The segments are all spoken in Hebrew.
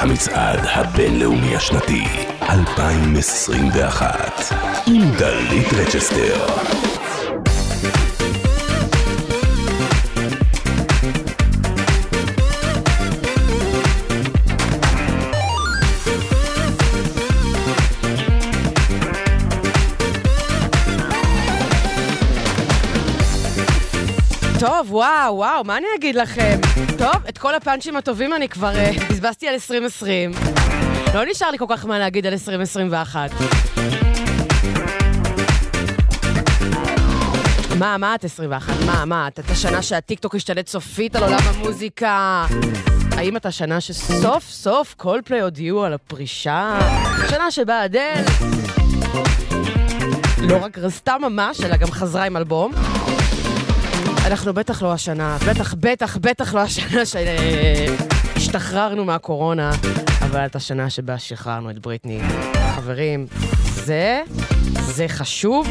המצעד הבינלאומי השנתי 2021 עם דלית רצ'סטר. טוב, וואו, מה אני אגיד לכם? טוב, את כל הפאנצ'ים הטובים אני כבר בזבזתי על 2020. לא נשאר לי כל כך מה להגיד על 2021. מה את 21? מה את השנה שהטיקטוק השתלט סופית על עולם המוזיקה? האם את השנה שסוף סוף קולפליי הודיעו על הפרישה? שנה שבה אדל לא רק רזתה ממש, אלא גם חזרה עם אלבום. אנחנו בטח לא השנה, בטח לא השנה שהשתחררנו מהקורונה, אבל את השנה שבה שחררנו את בריטני. חברים, זה חשוב.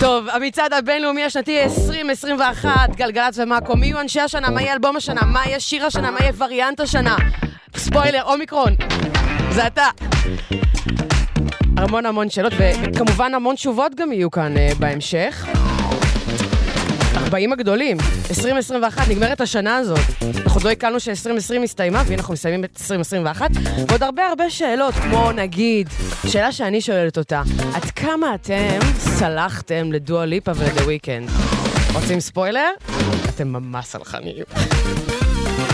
טוב, המצעד הבינלאומי השנתי 2021, גלגלצ ומאקו, מי יהיו אנשי השנה, מה יהיה אלבום השנה, מה יהיה שיר השנה, מה יהיה וריאנט השנה. ספוילר, אומיקרון, זה אתה. המון שאלות, וכמובן המון תשובות גם יהיו כאן בהמשך. 40 הגדולים, 2021, נגמרת השנה הזאת. אנחנו לא הקלנו ש-2020 הסתיימה, והנה אנחנו מסיימים את 2021. ועוד הרבה שאלות, כמו נגיד, שאלה שאני שואלת אותה, עד כמה אתם סלחתם לדואה ליפה ולדה ויקנד? רוצים ספוילר? אתם ממש סלחניים.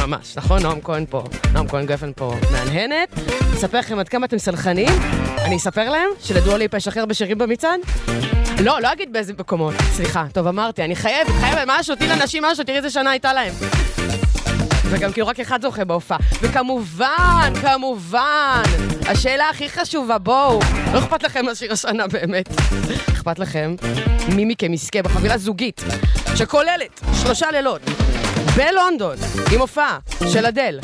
ממש, נכון? נועם כהן גפן פה מהנהנת. אספר לכם עד כמה אתם סלחנים. אני אספר להם שלדואה ליפה יש אחר בשירים במצעד? לא אגיד באיזה מקומות. סליחה, טוב, אמרתי, אני חייבת משהו, תראי לאנשים משהו, תראי איזה שנה הייתה להם. וגם כאילו רק אחד זוכה בהופעה. וכמובן, השאלה הכי חשובה, בואו, לא אכפת לכם לשיר השנה באמת. אכפת לכם מי מכם יזכה בחבילה זוגית, שכוללת 3 לילות. בלונדון, עם הופעה של אדל.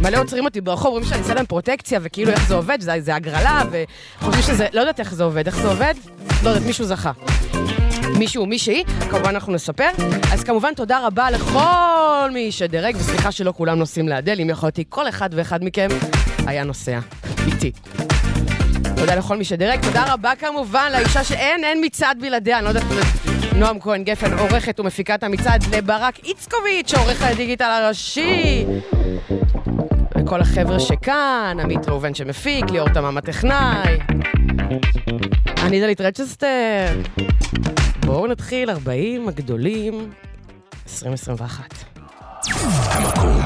מלא עוצרים אותי ברחוב, אומרים שאני אעשה להם פרוטקציה, וכאילו איך זה עובד, זה הגרלה, וחושבים שזה, לא יודעת איך זה עובד, לא יודעת, מישהו זכה. מישהו, מישהי, כמובן אנחנו נספר. אז כמובן תודה רבה לכל מי שדרג, וסליחה שלא כולם נוסעים לאדל, אם יכולתי, כל אחד ואחד מכם היה נוסע איתי. תודה לכל מי שדרג, תודה רבה כמובן לאישה שאין מצעד בלעדיה, אני לא יודעת, נועם כהן גפן עורכת ומפיקת המצעד, לברק איצקוביץ' שעורך הדיגיטל הראשי, לכל החבר'ה שכאן, עמית ראובן שמפיק, ליאור תמם הטכנאי, אני דלית רצ'סטר. בואו נתחיל, 40 הגדולים 2021. המקום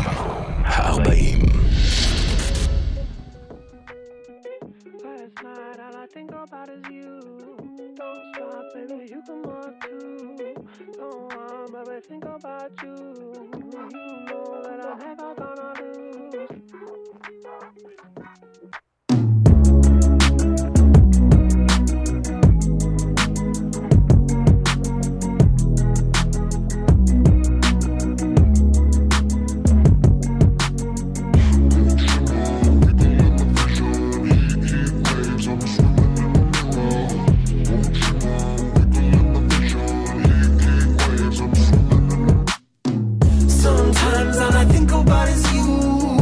ה-40. Think about you. You know that I never gonna about is you.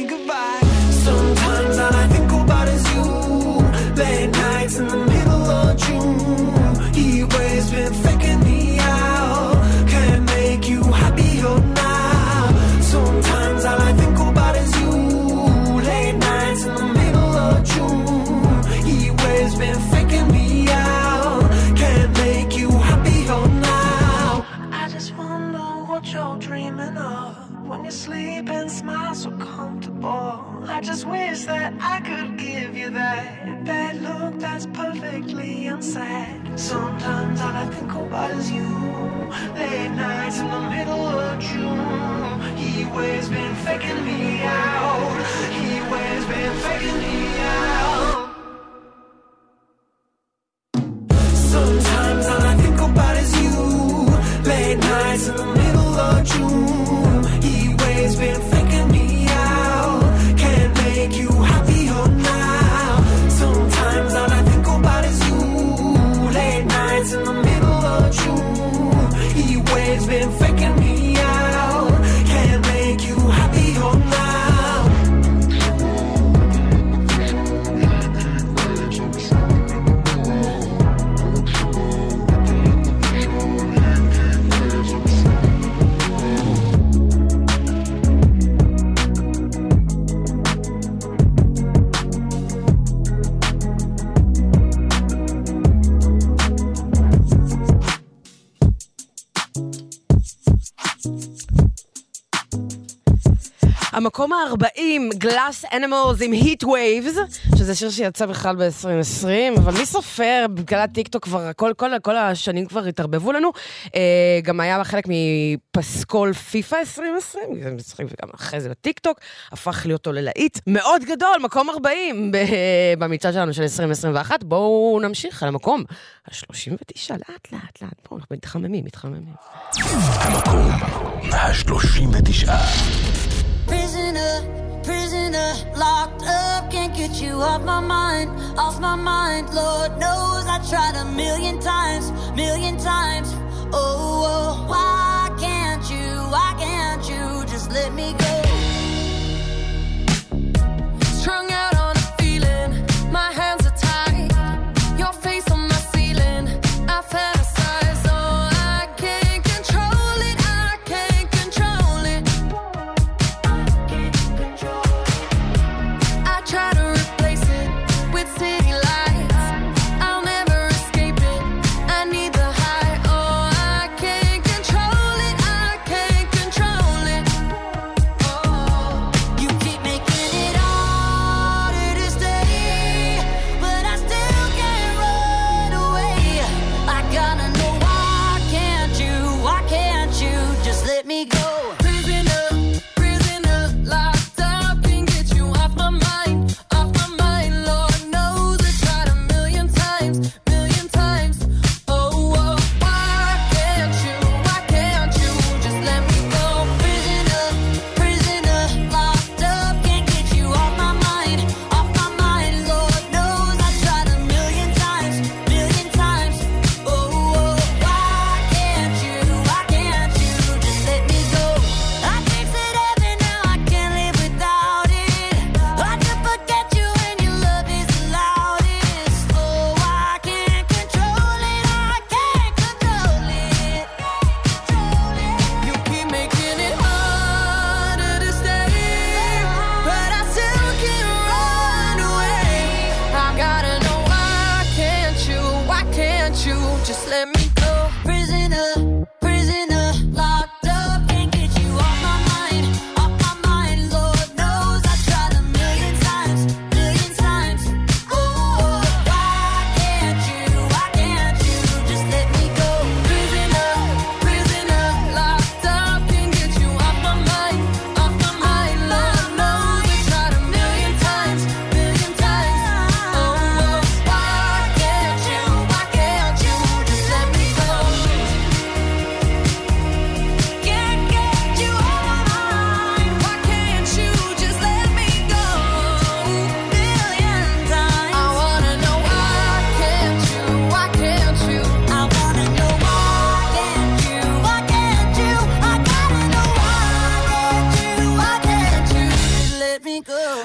saying goodbye. Sometimes all I think about is you. Late nights in the middle of June. Heat waves been faking me out. Can't make you happier now. Sometimes all I think about is you. Late nights in the middle of June. Heat waves been faking me out. Can't make you happier now. I just wonder what you're dreaming of. When you sleep and smile so comfortable, I just wish that I could give you that bad look that's perfectly unsaid. Sometimes all I think about is you. Late nights in the middle of June. Heat waves been faking me out. Heat waves been faking me out. Sometimes all I think about is you. Late nights in the middle of June. It's been faking me out. Can't make you happier now. Sometimes all I think about is you. Late nights in the middle of June. Heat waves been faking me out. Can't make you happier now. המקום ה-40, Glass Animals עם Heat Waves, שזה שיר שיצא בכלל ב-2020, אבל מי סופר, בגלל הטיקטוק כבר, כל השנים כבר התערבבו לנו, גם היה חלק מפסקול פיפה 2020, וגם אחרי זה לטיקטוק, הפך להיות עולה להיט מאוד גדול, מקום 40 במצעד שלנו של 2021, בואו נמשיך על המקום ה-39, לאט, בואו אנחנו מתחממים. המקום ה-39. Prisoner, locked up, can't get you off my mind. Lord knows I tried a million times. Oh, why can't you just let me go? Strung out on a feeling, my hands are tied, your face on my ceiling, I fantasize.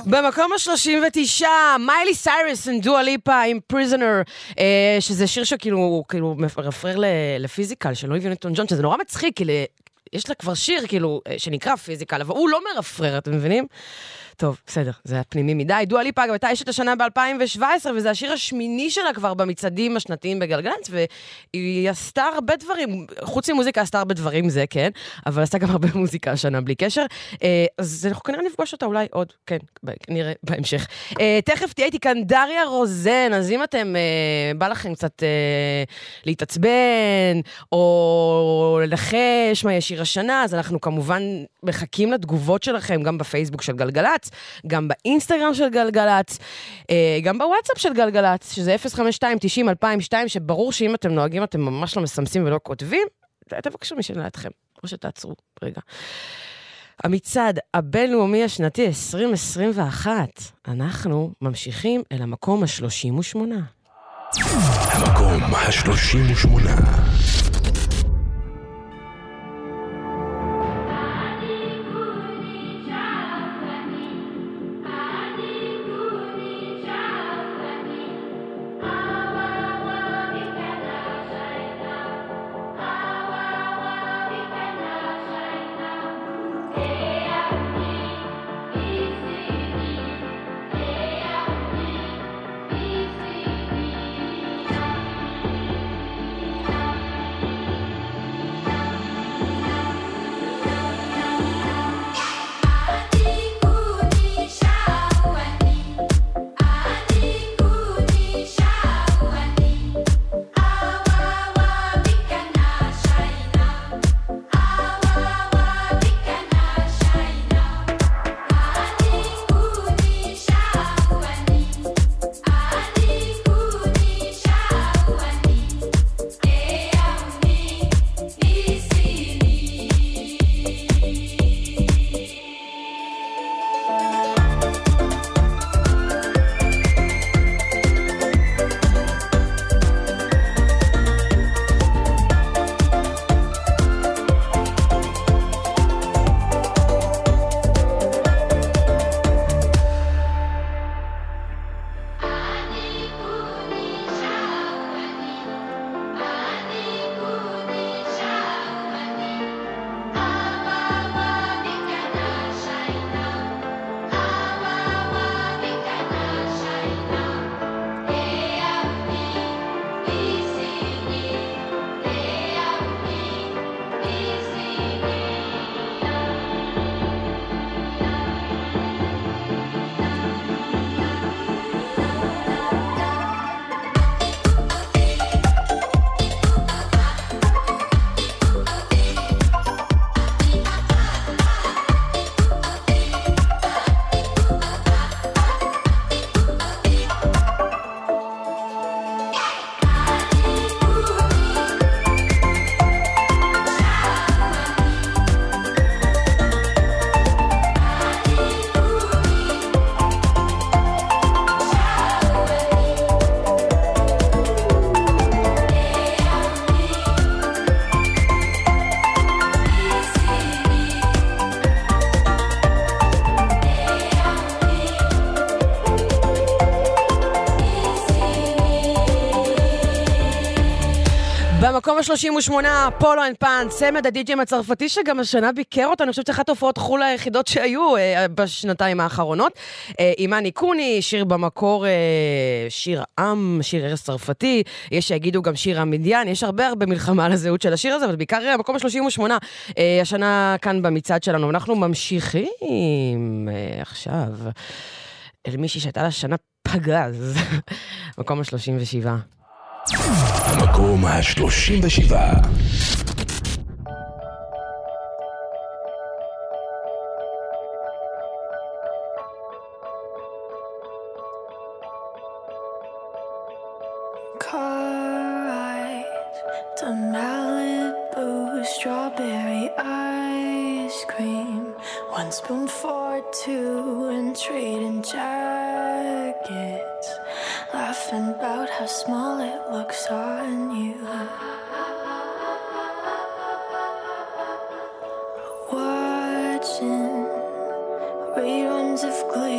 במקום ה-39, מיילי סיירס ודואה ליפה עם פריזנר, שזה שיר שכאילו מפרפר לפיזיקל של אוליביה ניוטון ג'ון, שזה נורא מצחיק, כי יש לה כבר שיר כאילו שנקרא פיזיקל, אבל הוא לא מרפרר, אתם מבינים? טוב, בסדר, זה הפנימי מדי. דואה ליפה גם הייתה אשת השנה ב-2017, וזה השיר השמיני שלה כבר במצעדים השנתיים בגלגלנץ, והיא עשתה הרבה דברים, חוץ ממוזיקה עשתה הרבה דברים, זה כן, אבל עשתה גם הרבה מוזיקה השנה בלי קשר, אז אנחנו כנראה נפגוש אותה אולי עוד, כן, נראה בהמשך. תכף תהיה איתי כאן דריה רוזן, אז אם אתם, בא לכם קצת להתעצבן, או לנחש מה יש שיר השנה, אז אנחנו כמובן מחכים לתגובות שלכם, גם בפייסבוק של גלגלצ, גם באינסטגרם של גלגלצ, גם בוואטסאפ של גלגלצ, שזה 052-90-2002, שברור שאם אתם נוהגים, אתם ממש לא מסמסים ולא כותבים, תבקשו משלעתכם, או שתעצרו רגע. המצעד הבינלאומי השנתי 2021, אנחנו ממשיכים אל המקום ה-38. המקום ה-38. במקום ה-38, פולו אנד פאנט, צמד הדי-ג'ים הצרפתי שגם השנה ביקר אותה, אני חושבת שאחת הופעות חול היחידות שהיו בשנתיים האחרונות, אימני קוני, שיר במקור, שיר עם, שיר ערס צרפתי, יש שיגידו גם שיר המדיין, יש הרבה הרבה מלחמה על הזהות של השיר הזה, אבל בעיקר המקום ה-38, השנה כאן במצעד שלנו, אנחנו ממשיכים עכשיו אל מישהי שהייתה לה שנה פגז, מקום ה-37. המקום ה-37. Reruns of Glee.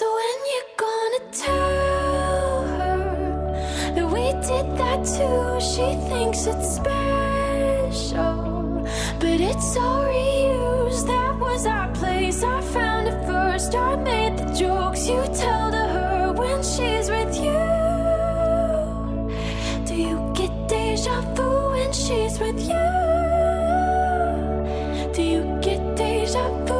So when you're gonna tell her that we did that too, she thinks it's special, but it's all reused. That was our place, I found it first. I made the jokes you tell to her when she's with you. Do you get deja vu when she's with you? Do you get deja vu?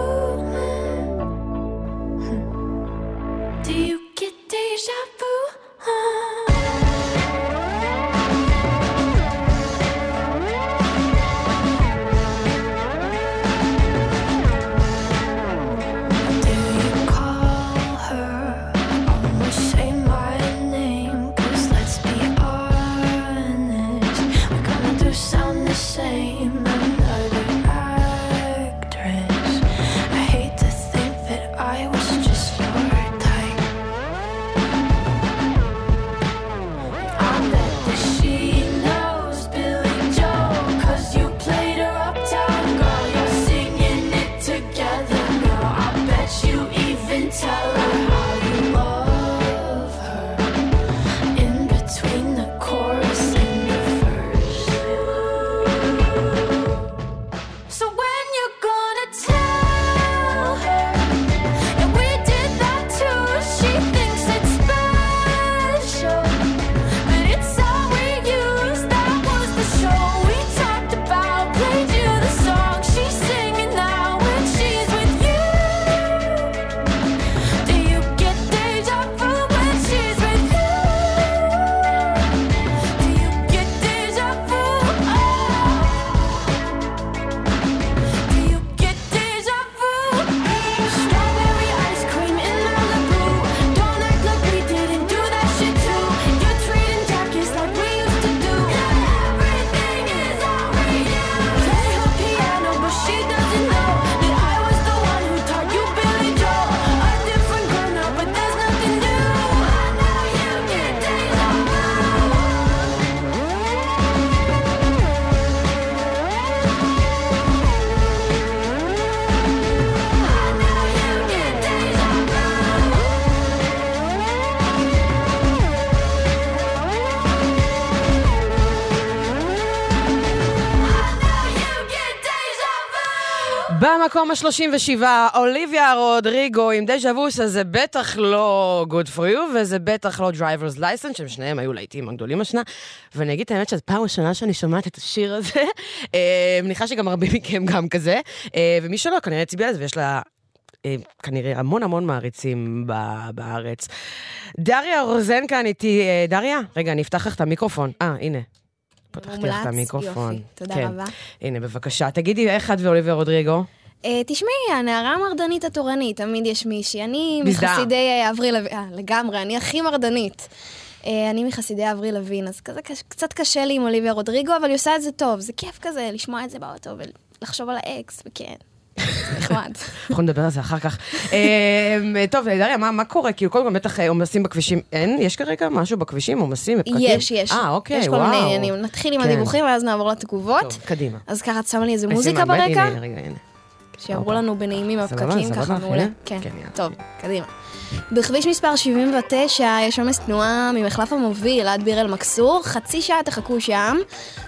במקום ה-37, אוליביה רודריגו עם דז'ה וו, זה בטח לא Good For You, וזה בטח לא Driver's License, שהם שניהם היו להיטים הגדולים השנה, ואני אגיד את האמת שזו פעם השנה שאני שומעת את השיר הזה, מניחה שגם הרבה מכם גם כזה, ומי שלא כנראה הצביע לזה, ויש לה כנראה המון המון מעריצים בארץ. דריה רוזן כאן איתי, דריה, רגע, אני אפתח לך את המיקרופון, הנה. פתחתי לך את המיקרופון. יופי, תודה רבה. הנה, בבקשה. תגידי, איך את ואוליביה רודריגו? תשמעי, הנערה המרדנית התורנית, תמיד יש מישהי. אני מחסידי אברי לוין, לגמרי, אני הכי מרדנית. אני מחסידי אברי לוין, אז קצת קשה לי עם אוליביה רודריגו, אבל היא עושה את זה טוב. זה כיף כזה, לשמוע את זה באוטו, ולחשוב על האקס, וכן. נחמד. אנחנו נדבר על זה אחר כך. טוב, דריה, מה קורה? כאילו, קודם כל בטח עומסים בכבישים אין? יש כרגע משהו בכבישים, עומסים, פקקים? יש. אוקיי, וואו. יש כל מיני עניינים. נתחיל עם הדיווחים, ואז נעבור לתגובות. טוב, קדימה. אז ככה, תשמה לי איזו מוזיקה ברקע. הנה. שיעברו לנו בנעימים הפקקים, ככה מעולה. כן, טוב, קדימה. בכביש מספר 79 יש עומס תנועה ממחלף המוביל עד ביר אל מכסור, חצי שעה תחכו שם.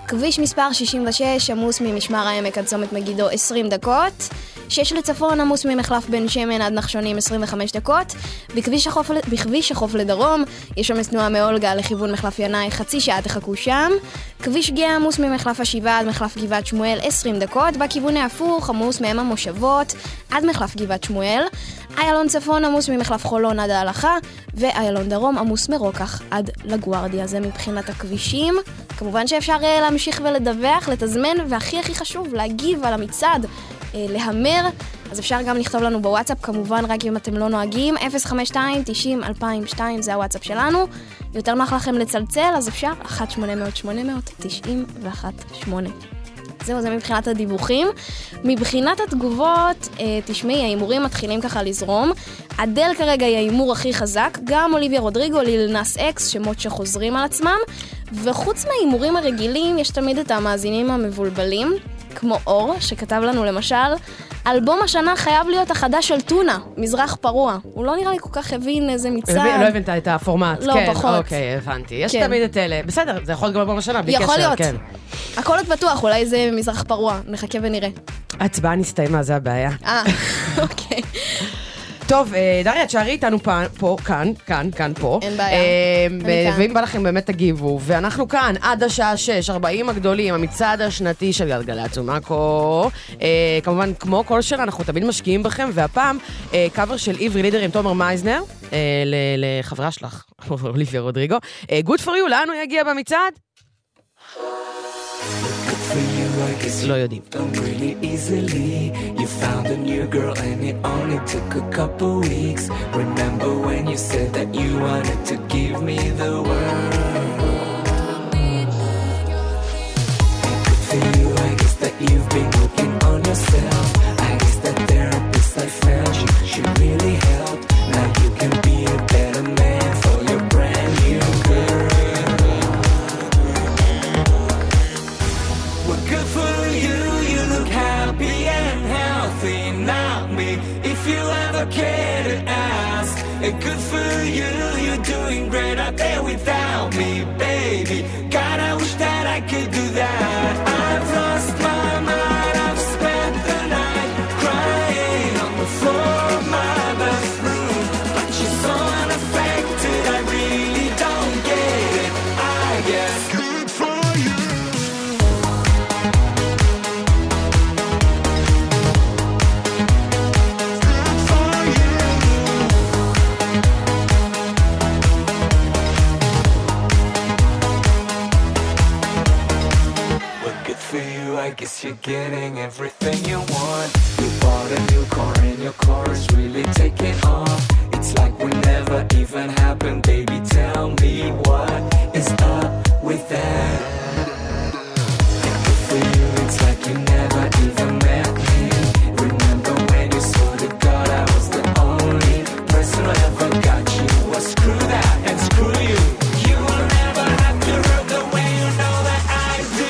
כביש מספר 66 עמוס ממשמר העמק עד צומת מגידו 20 דקות. 6 לצפון עמוס ממחלף בן שמן עד נחשונים 25 דקות. בכביש החוף לדרום יש עומס תנועה מאולגה לכיוון מחלף ינאי, חצי שעה תחכו שם. כביש גאה עמוס ממחלף השבעה עד מחלף גבעת שמואל 20 דקות. בכיוון ההפוך עמוס מהם המושבות עד מחלף גבעת שמואל. איילון צפון עמוס ממחלף חולון עד ההלכה, ואיילון דרום עמוס מרוקח עד לגוארדיה. זה מבחינת הכבישים. כמובן שאפשר להמשיך ולדווח, לתזמן, והכי הכי חשוב, להגיב על המצעד, להמר. אז אפשר גם לכתוב לנו בוואטסאפ, כמובן רק אם אתם לא נוהגים, 052-90-2002 זה הוואטסאפ שלנו. יותר נוח לכם לצלצל, אז אפשר 1-800-800-91-8. זהו, זה מבחינת הדיווחים. מבחינת התגובות, תשמעי, האימורים מתחילים ככה לזרום. אדל כרגע היא האימור הכי חזק, גם אוליביה רודריגו, ליל נאס אקס, שמות שחוזרים על עצמם. וחוץ מהאימורים הרגילים, יש תמיד את המאזינים המבולבלים, כמו אור, שכתב לנו למשל, אלבום השנה חייב להיות החדש של טונה, מזרח פרוע. הוא לא נראה לי כל כך הבין איזה מצד. לא הבנת את הפורמט. לא, פחות. אוקיי, הבנתי. יש תמיד את אלה. בסדר, זה יכול להיות גם אלבום השנה, בלי קשר. יכול להיות. הכל עוד פתוח, אולי זה מזרח פרוע. נחכה ונראה. ההצבעה נסתיימה, זה הבעיה. אוקיי. טוב, דריה, תשארי איתנו פה, כאן, פה. אין בעיה. ואם בא לכם באמת תגיבו, ואנחנו כאן עד השעה 6, 40 הגדולים, המצעד השנתי של גלגלצ ומאקו. כמובן, כמו כל שנה, אנחנו תמיד משקיעים בכם, והפעם קאבר של עברי לידר עם תומר מייזנר, לחברה שלך, אוליביה רודריגו. Good for you, לאן הוא יגיע במצעד? לא יודעים. Good for you, you're doing great out there without me, baby. God, I wish that I could do that. I've lost my mind, I've spent the night crying on the floor of my bathroom. But you're so unaffected, I really don't get it, I guess. Good for you. I guess you're getting everything you want. You bought a new car and your car is really taking off. It's like we never even happened, baby, tell me what is up with that. And good for you, it's like you never even met me. Remember when you swore to God I was the only person who ever got you. Well, screw that and screw you. You will never have to rub the way you know that I do.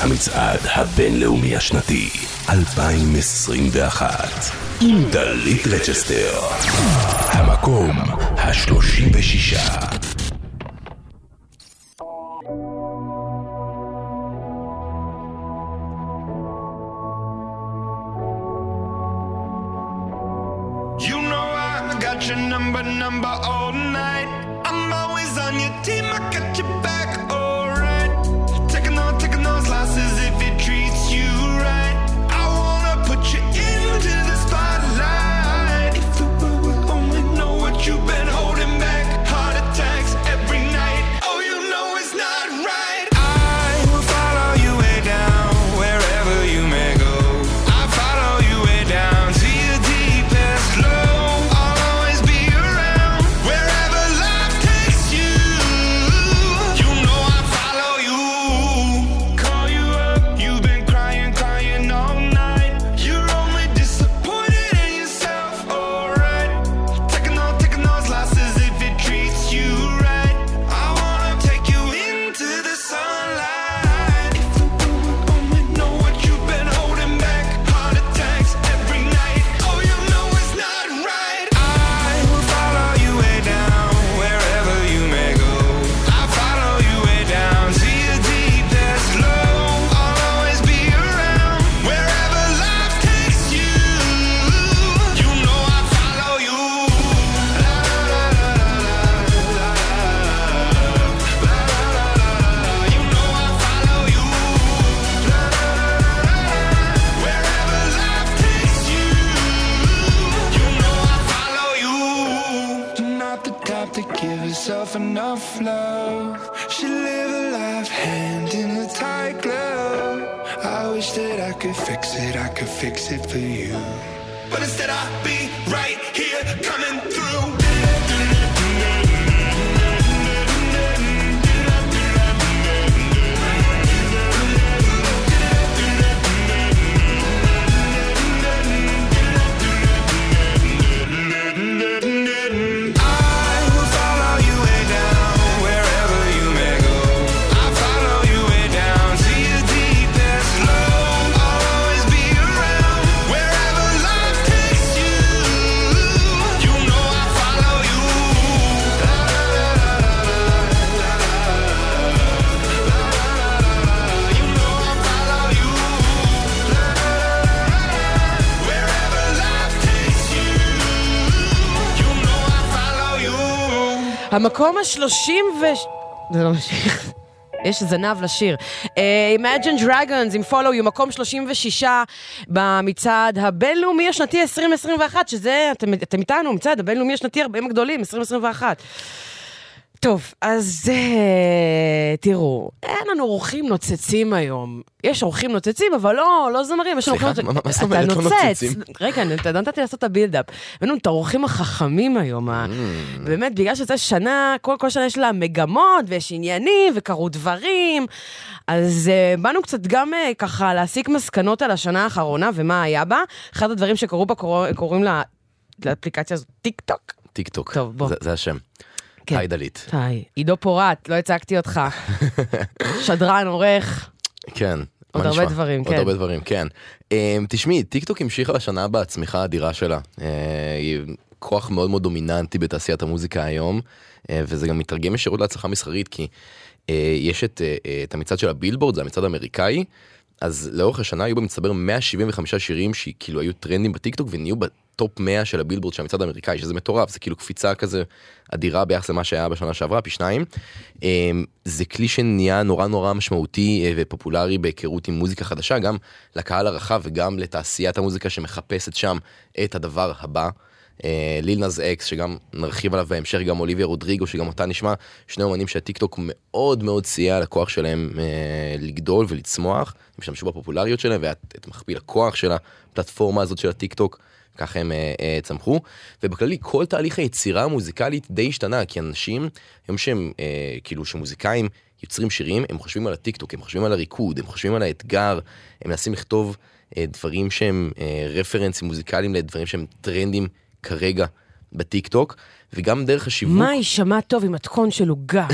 המצעד הבינלאומי השנתי 2021 עם דלית רצ'סטר, המקום ה-36. to give herself enough love. She live a life hand in a tight glove. I wish that I could fix it for you. But instead I'll be right here coming through. המקום השלושים זה לא ממשיך. יש זנב לשיר. Imagine Dragons עם Follow You, מקום 36 במצעד הבינלאומי השנתי 2021, שזה, אתם איתנו, מצעד הבינלאומי השנתי 40 הגדולים, 2021. טוב, אז תראו, אין לנו אורחים נוצצים היום. יש אורחים נוצצים, אבל לא זמרים. סליחה, מה זאת אומרת לא נוצצים? רגע, נתתי לעשות את הבילדאפ. ואנו, את האורחים החכמים היום. באמת, בגלל שזה שנה, כל שנה יש לה מגמות, ויש עניינים, וקרו דברים. אז באנו קצת גם ככה להסיק מסקנות על השנה האחרונה, ומה היה בה. אחד הדברים שקרו בה קוראים לאפליקציה הזאת, טיק-טוק. טיק-טוק, זה השם. היי דלית. היי. עידו פורט, לא הצגתי אותך. שדרן, עורך. כן. עוד הרבה דברים, כן. עוד הרבה דברים, כן. תשמעי, טיקטוק המשיכה השנה בצמיחה האדירה שלה. היא כוח מאוד מאוד דומיננטי בתעשיית המוזיקה היום, וזה גם מתרגם ישירות להצלחה מסחרית, כי יש את המצעד של הבילבורד, זה המצעד האמריקאי, אז לאורך השנה היו במצטבר 175 שירים שכאילו היו טרנדים בטיקטוק ונהיו בטופ 100 של הבילבורד של המצעד האמריקאי, שזה מטורף, זה כאילו קפיצה כזה אדירה ביחס למה שהיה בשנה שעברה, פי 2. זה כלי שנהיה נורא משמעותי ופופולרי בהיכרות עם מוזיקה חדשה, גם לקהל הרחב וגם לתעשיית המוזיקה שמחפשת שם את הדבר הבא. ליל נאז אקס, שגם נרחיב עליו בהמשך, גם אוליביה רודריגו, שגם אותה נשמע, שני אומנים שהטיקטוק מאוד מאוד סייע לכוח שלהם לגדול ולצמוח, הם שמשו בפופולריות שלהם, ואת מכפיל הכוח של הפלטפורמה הזאת של הטיקטוק, ככה הם צמחו, ובכללי כל תהליך היצירה המוזיקלית די השתנה, כי אנשים, היום שהם כאילו שמוזיקאים יוצרים שירים, הם חושבים על הטיקטוק, הם חושבים על הריקוד, הם חושבים על האתגר, הם מנסים לכתוב דברים שהם רפרנסים מוזיקליים לדברים שהם טרנדים כרגע בטיקטוק, וגם דרך השיווק. מה יישמע טוב עם מתכון של עוגה?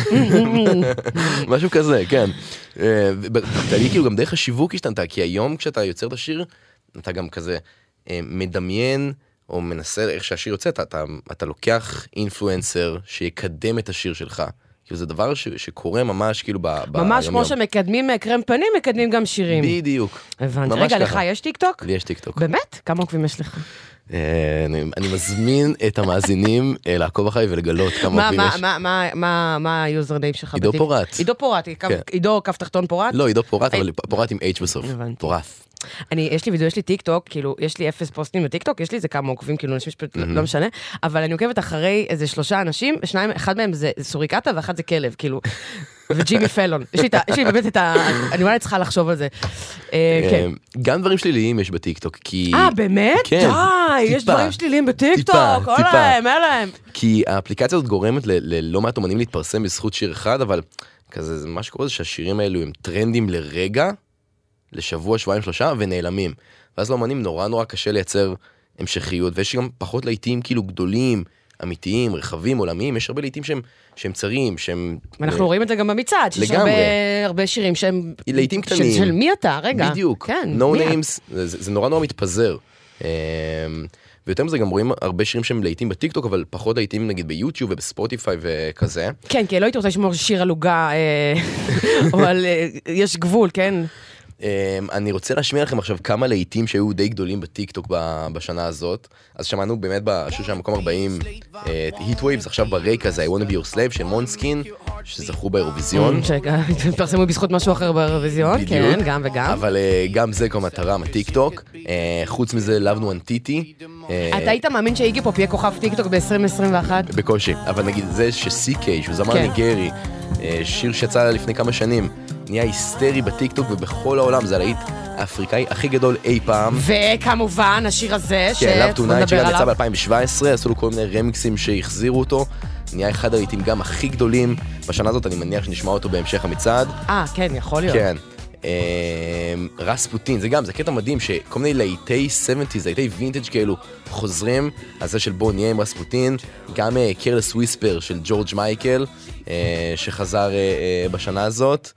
משהו כזה, כן. ובכללי כאילו גם דרך השיווק השתנתה, כי היום כשאתה יוצר את השיר, אתה גם כזה מדמיין, או מנסה איך שהשיר יוצא, אתה לוקח אינפלואנסר שיקדם את השיר שלך. כאילו זה דבר שקורה ממש כאילו ביום-יום. ממש כמו שמקדמים קרם פנים, מקדמים גם שירים. בדיוק. הבנתי. רגע, לך יש טיקטוק? לי יש טיקטוק. באמת? כמה עוקבים יש לך? אני מזמין את המאזינים לעקוב אחרי ולגלות כמה עוקבים יש. מה היוזר ניים שלך? עידו פורט. עידו פורט, עידו קו תחתון פורט? לא, עידו פורט, אבל פורט עם H בסוף. פורף. יש לי וידאו, יש לי טיק טוק, כאילו, יש לי 0 פוסטים בטיק טוק, יש לי איזה כמה עוקבים, כאילו, אנשים שפשוט לא משנה, אבל אני עוקבת אחרי איזה 3 אנשים, שניים, אחד מהם זה סוריקטה, ואחד זה כלב, כאילו, וג'ימי פלון. יש לי באמת את ה... אני אולי צריכה לחשוב על זה. גם דברים שליליים יש בטיק טוק, כי... באמת? כן. יש דברים שליליים בטיק טוק, אולהם. כי האפליקציה הזאת גורמת ללא מעט אומנים להתפרסם בזכות שיר אחד, אבל כזה, מה שקורה זה שהשירים האלו הם טרנדים לרגע, לשבוע, שבועיים, שלושה, ונעלמים. ואז לאמנים נורא קשה לייצר המשכיות, ויש גם פחות לעיתים כאילו גדולים, אמיתיים, רחבים, עולמיים, יש הרבה לעיתים שהם צרים, שהם... אנחנו רואים את זה גם במצעד, שיש הרבה שירים שהם... לעיתים קטנים. של מי אתה, רגע. בדיוק. כן, No Names, זה נורא מתפזר. ויותר מזה גם רואים הרבה שירים שהם לעיתים בטיקטוק, אבל פחות לעיתים נגיד ביוטיוב ובספוטיפיי וכזה. כן, כי לא הייתי רוצה לשמור שיר על הוגה, אבל יש גבול, כן? אני רוצה להשמיע לכם עכשיו כמה לעיתים שהיו די גדולים בטיקטוק בשנה הזאת. אז שמענו באמת בשושי המקום 40 Heat Waves, עכשיו ברקע זה I Wanna Be Your Slave של מונסקין, שזכו באירוויזיון. פרסמו בזכות משהו אחר באירוויזיון, כן, גם וגם. אבל גם זה כמו מטרה מהטיקטוק. חוץ מזה, לבנו אנטיטי. אתה היית מאמין שאיגי פופ יהיה כוכב טיקטוק ב-2021? בקושי, אבל נגיד זה שסי-קיי, שהוא זמר ניגרי, שיר שיצא לפני כמה שנים, נהיה היסטרי בטיקטוק ובכל העולם, זה הלהיט האפריקאי הכי גדול אי פעם. וכמובן, השיר הזה שצריך לדבר עליו. יצא ב-2017, עשו לו כל מיני רמיקסים שהחזירו אותו. נהיה אחד הריטים גם הכי גדולים. בשנה הזאת אני מניח שנשמע אותו בהמשך המצעד. כן, יכול להיות. כן. רספוטין, זה גם, זה קטע מדהים שכל מיני להיטי 70s, להיטי וינטג' כאלו חוזרים, אז זה של בוא נהיה עם רספוטין, גם קרלס וויספר של ג'ורג' מייקל, שחזר בשנה הזאת.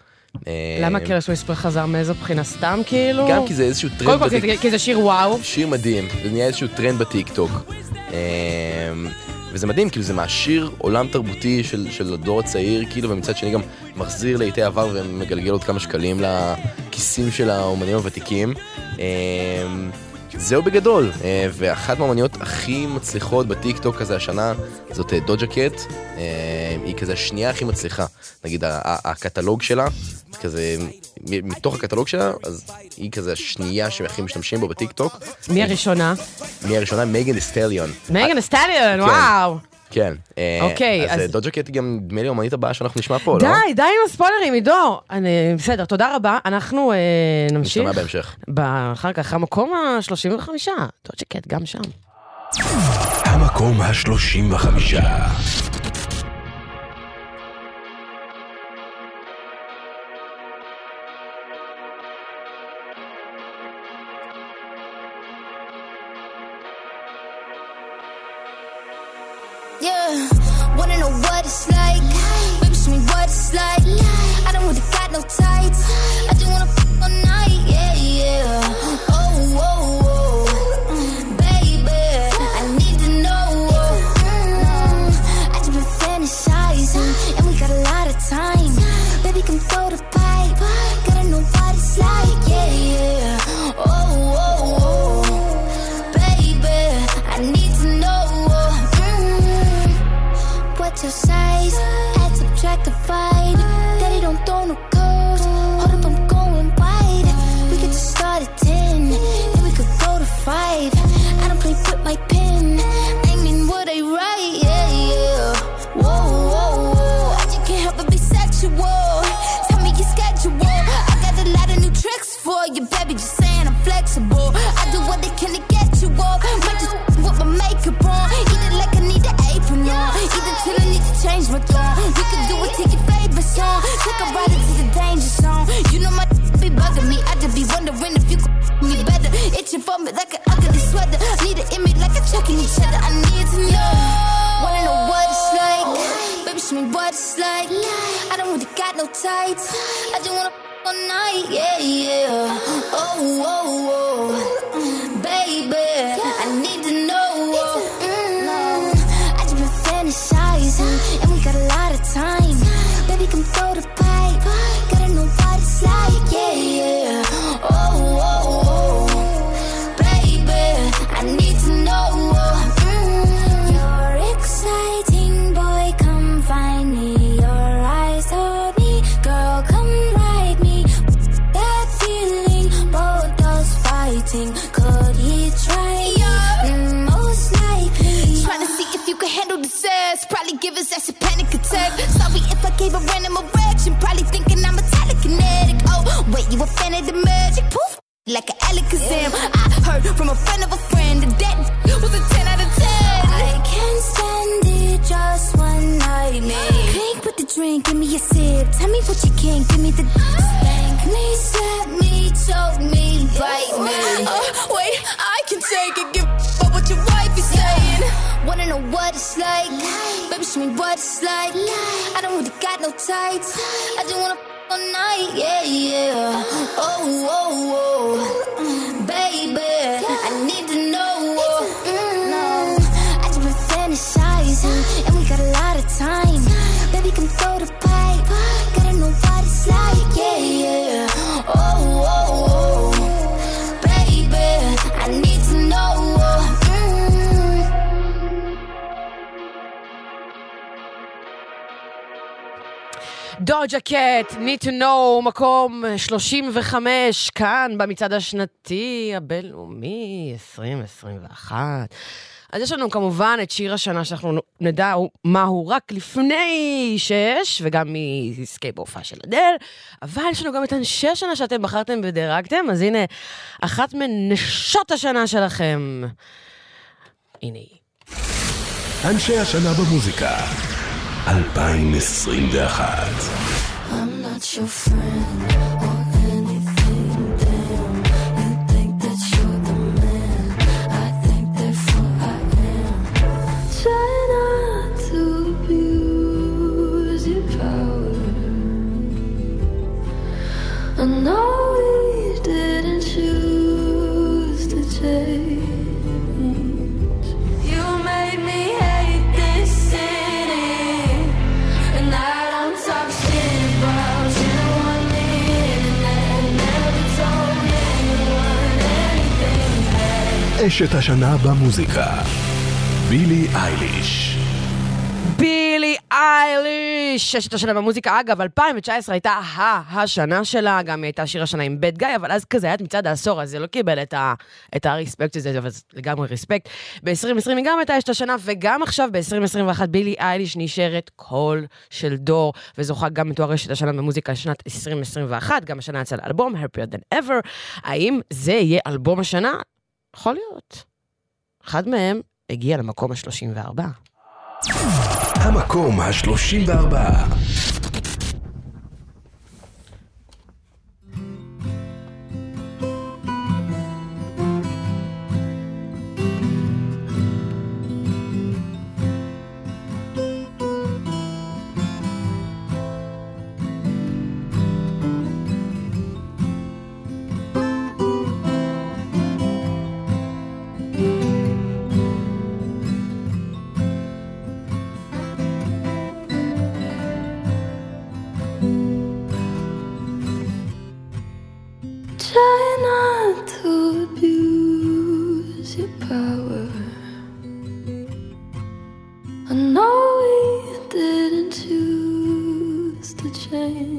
למה קרלס וויספר חזר מאיזו בחינה סתם כאילו? גם כי זה איזשהו טרנד בטיקטוק. כי זה שיר וואו. שיר מדהים, זה נהיה איזשהו טרנד בטיקטוק. וזה מדהים, כאילו זה מעשיר עולם תרבותי של הדור הצעיר, כאילו, ומצד שני גם מחזיר לעיתי עבר ומגלגל עוד כמה שקלים לכיסים של האומנים הוותיקים. זהו בגדול, ואחת מהאומניות הכי מצליחות בטיקטוק כזה השנה, זאת דוג'ה קט, היא כזה השנייה הכי מצליחה, נגיד הקטלוג שלה, כזה מתוך הקטלוג שלה, אז היא כזה השנייה שהכי משתמשים בו בטיקטוק. מי הראשונה? מי הראשונה? מייגן דה סטליון. מייגן דה סטליון, וואו! כן. אוקיי. אז דוג'ה קט היא גם דמי לי אומנית הבאה שאנחנו נשמע פה, לא? די, די עם הספוילרים, עידו. בסדר, תודה רבה. אנחנו נמשיך. נשמע בהמשך. אחר כך, המקום ה-35. דוג'ה קט גם שם. המקום ה-35. It's like, baby, show me what it's like. I don't really got no tights. I just wanna fuck all night, yeah, yeah. Oh, oh, oh, baby, I need to know. I just been fantasizing, and we got a lot of time. Baby, come throw the pipe. Gotta know what it's like, yeah, yeah. Oh, oh, oh, baby, I need to know. What's your size? Add, subtract, divide. Daddy don't throw no girls. Hold up, I'm going wide. We could just start at 10, then we could go to 5. I don't play with my pen. I mean, what I write, yeah, yeah. Whoa, whoa, whoa. I just can't help but be sexual. Tell me your schedule. I got a lot of new tricks for you, baby. Just saying I'm flexible. I do what they can to get you off. Might just with my makeup on. Eat it like I need an apron on. I need to change my thought. We could do it, take your favorite song. Take a ride into the danger zone. You know my be bugging me. I just be wondering if you could me better. Itching for me like an ugly sweater. Need an image like a checking each other. I need to know. Wanna know what it's like? Baby, show me what it's like. I don't really got no tights. I just wanna all night, yeah, yeah. Oh, oh, oh, baby, I need to know. And we got a lot of time. Baby, come throw the pipe. Gotta know what it's like, yeah, yeah. Oh, oh, oh, baby, I need to know. You're exciting, boy, come find me. Your eyes hold me, girl, come ride me. That feeling, both us fighting. Could he try? Handle the sass, probably give us ass a panic attack. Sorry if I gave a random erection, probably thinking I'm a telekinetic. Oh, wait, you a fan of the magic? Poof, like an Alakazam. I heard from a friend of a friend that was a 10 out of 10. I can't stand it, just one night, man. Drink with the drink, give me a sip. Tell me what you can, give me the spank me, slap me, choke me, bite me. Wait, I can take it, give up what your wife is saying. Wanna know what it's like? Life. Baby, show me what it's like. Life. I don't really got no tights. Life. I just wanna fuck all night, yeah, yeah. Oh, oh, oh, baby, yeah. I need to know. I just been fantasizing, and we got a lot of time. Baby, come throw the pipe. Gotta know what it's like, yeah, yeah. Oh, oh, oh, baby, I need to know. דוג'ה קאט, Need to Know, מקום 35, כאן במצעד השנתי הבינלאומי 2021. אז יש לנו כמובן את שיר השנה שאנחנו נדע מהו רק לפני 6, וגם מסקי בהופעה של אדל, אבל יש לנו גם את אנשי השנה שאתם בחרתם ודרגתם, אז הנה אחת מנשות השנה שלכם. הנה היא. אנשי השנה במוזיקה 2021. I'm not your friend. אשת השנה במוזיקה, בילי אייליש. בילי אייליש, אשת השנה במוזיקה. אגב, 2019 הייתה השנה שלה, גם הייתה שיר השנה עם בית גיא, אבל אז כזה היה מצד העשור, אז זה לא קיבל את הרספקט הזה, אבל זה לגמרי רספקט. ב-2020 היא גם הייתה אשת השנה, וגם עכשיו ב-2021 בילי אייליש נשארת קול של דור, וזוכה גם מתואר אשת השנה במוזיקה שנת 2021, גם השנה יצא לאלבום, Happier Than Ever. האם זה יהיה אלבום השנה? יכול להיות. אחד מהם הגיע למקום ה-34. המקום ה-34. I know we didn't choose to change.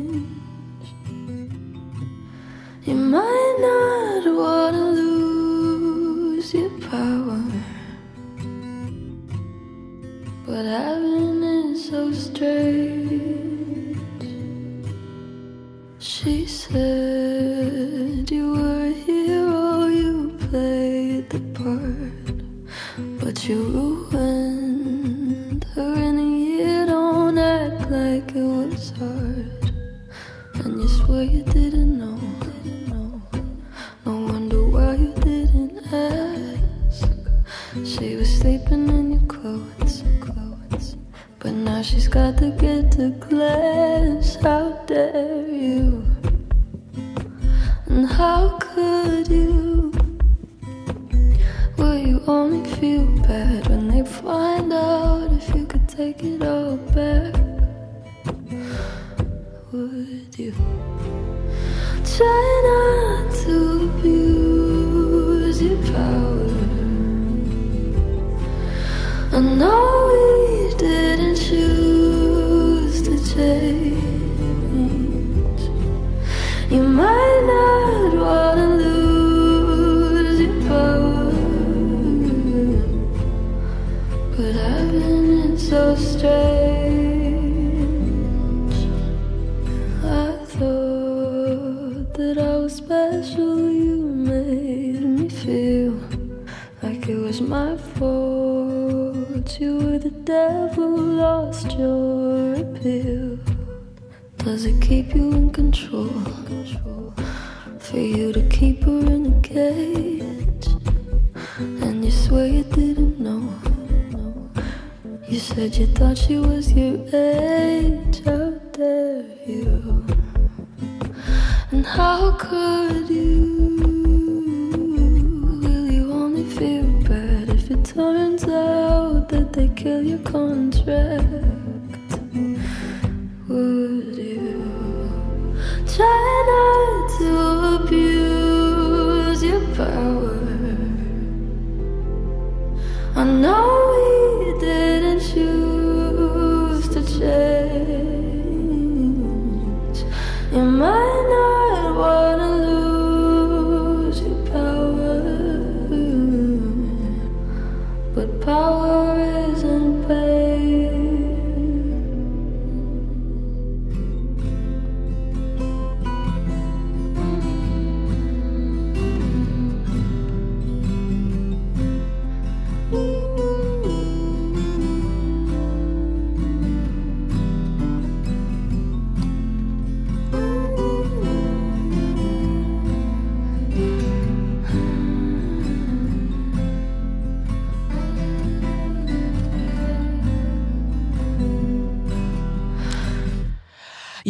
But power isn't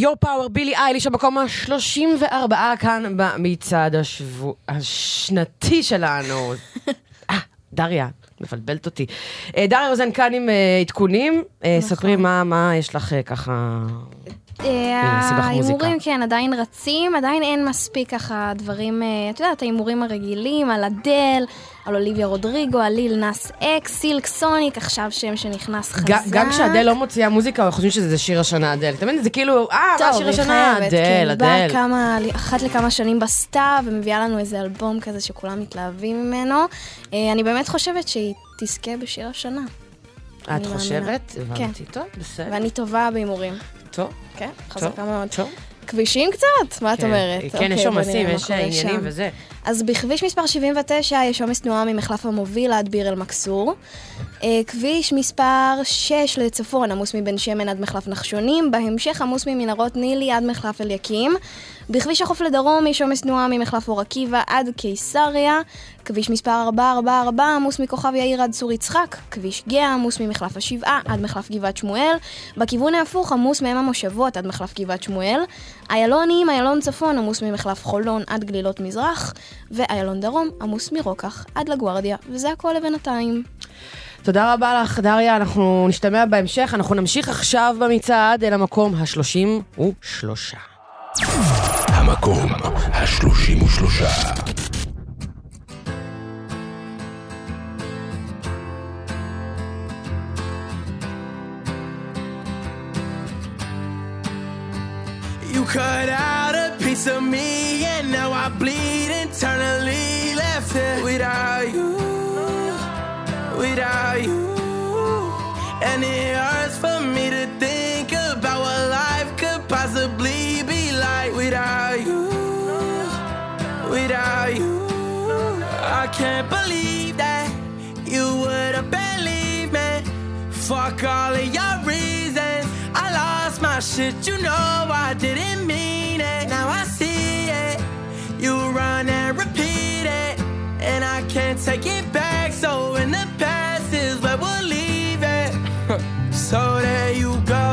יו פאוור, בילי אייליש, המקום ה-34 כאן במצעד השנתי שלנו. דריה, מבלבלת אותי. דריה רוזן כאן עם עדכונים. ספרי מה יש לך ככה... ההימורים, כן, עדיין רצים, עדיין אין מספיק ככה דברים, את יודעת, ההימורים הרגילים, על אדל, על אוליביה רודריגו, על ליל נאס אקס, סילק סוניק, עכשיו שם שנכנס חזק. גם כשאדל לא מוציאה מוזיקה, חושבים שזה שיר השנה אדל, תמיד זה כאילו, שיר השנה אדל, באה אחת לכמה שנים בסתיו, ומביאה לנו איזה אלבום כזה שכולם מתלהבים ממנו. אני באמת חושבת שהיא תזכה בשיר השנה. את חושבת? הבנתי טוב, בסדר. ואני טובה בהימורים. טוב. כן, חזקה מאוד. כבישים קצת? מה את אומרת? כן, יש עומסים, יש עניינים וזה. אז בכביש מספר 79 יש עומס תנועה ממחלף המוביל עד ביר אל מקסור. כביש מספר 6 לצפון, עמוס מבן שמן עד מחלף נחשונים, בהמשך עמוס ממנהרות נילי עד מחלף אליקים. בכביש החוף לדרום יש עומס תנועה ממחלף אור עקיבא עד קיסריה. כביש מספר 444 עמוס מכוכב יאיר עד צור יצחק. כביש גאה עמוס ממחלף השבעה עד מחלף גבעת שמואל. בכיוון ההפוך עמוס מהם המושבות עד מחלף גבעת שמואל. איילונים, איילון צפון עמוס ממחלף חולון עד גלילות מזרח. ואיילון דרום עמוס מרוקח עד לגוארדיה. וזה הכל לבינתיים. תודה רבה לך, דריה. אנחנו נשתמע בהמשך. אנחנו נמשיך עכשיו במצעד אל המקום ה-33. המקום ה-33. You cut out a piece of me and now I bleed internally, left it without you, without you. And it hurts for me to think about what life could possibly be like without you, without you. I can't believe that you would have been leaving. Fuck all of your reasons. I lost my shit, you know I didn't mean it. Now I see it, you run and repeat it. And I can't take it back, so in the past is where we'll leave it. So there you go,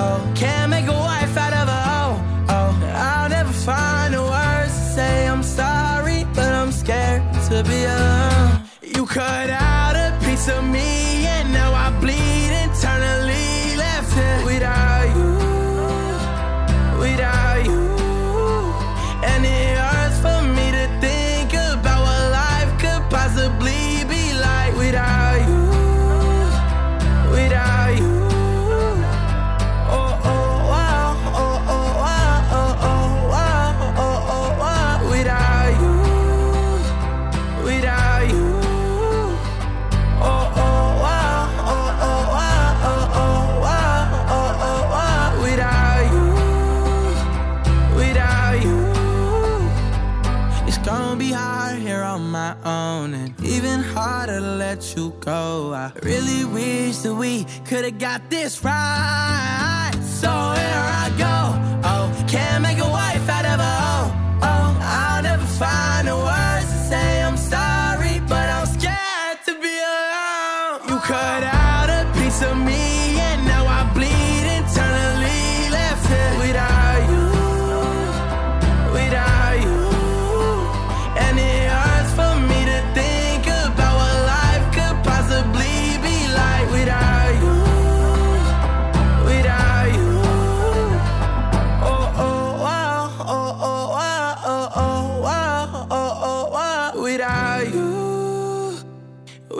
oh. Can't make a wife out of a hoe, oh. I'll never find the words to say I'm sorry, but I'm scared to be alone. You cut out a piece of me and now I bleed internally. Without you, without you. And it hurts for me to think about what life could possibly be like without you, without you. Oh, oh, wow, oh, oh, wow, oh, oh, wow, oh, oh, wow. Without you, without you. Oh, oh, wow, oh, oh, wow, oh, oh. My own, and even harder to let you go. I really wish that we could have got this right. So here I go, oh. Can't make a wife out of a hoe, oh. I'll never find the words to say I'm sorry, but I'm scared to be alone. You cut out a piece of me and now I bleed internally, left it without you, without you. And it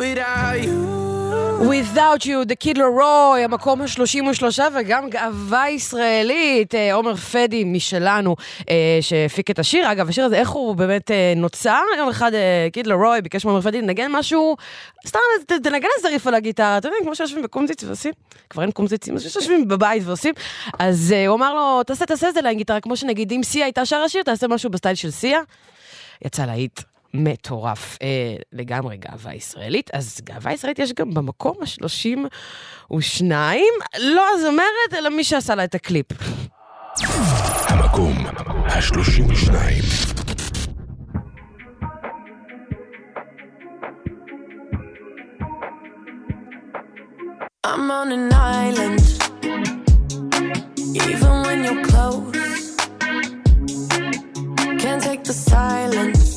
without you, Without You, The Kid Laroi, המקום ה-33, וגם גאווה ישראלית, עומר פדי משלנו, שהפיק את השיר. אגב, השיר הזה, איך הוא באמת נוצר? יום אחד, קיד לרוי ביקש מעומר פדי לנגן משהו, סתם, תנגן איזה ריף על הגיטרה, אתה יודע, כמו שיושבים בקומציץ ועושים, כבר אין קומציצים, אז שיושבים בבית ועושים, אז הוא אמר לו, תעשה זה לגיטרה, כמו שנגיד, אם סיה הייתה שר השיר, תעשה משהו בסטייל של סיה. יצא להיט. מטורף, לגמרי גאווה ישראלית, אז גאווה ישראלית יש גם במקום ה-32, לא הזמרת, אלא מי שעשה לה את הקליפ. המקום ה-32. I'm on an island, even when you're close, can't take the silence.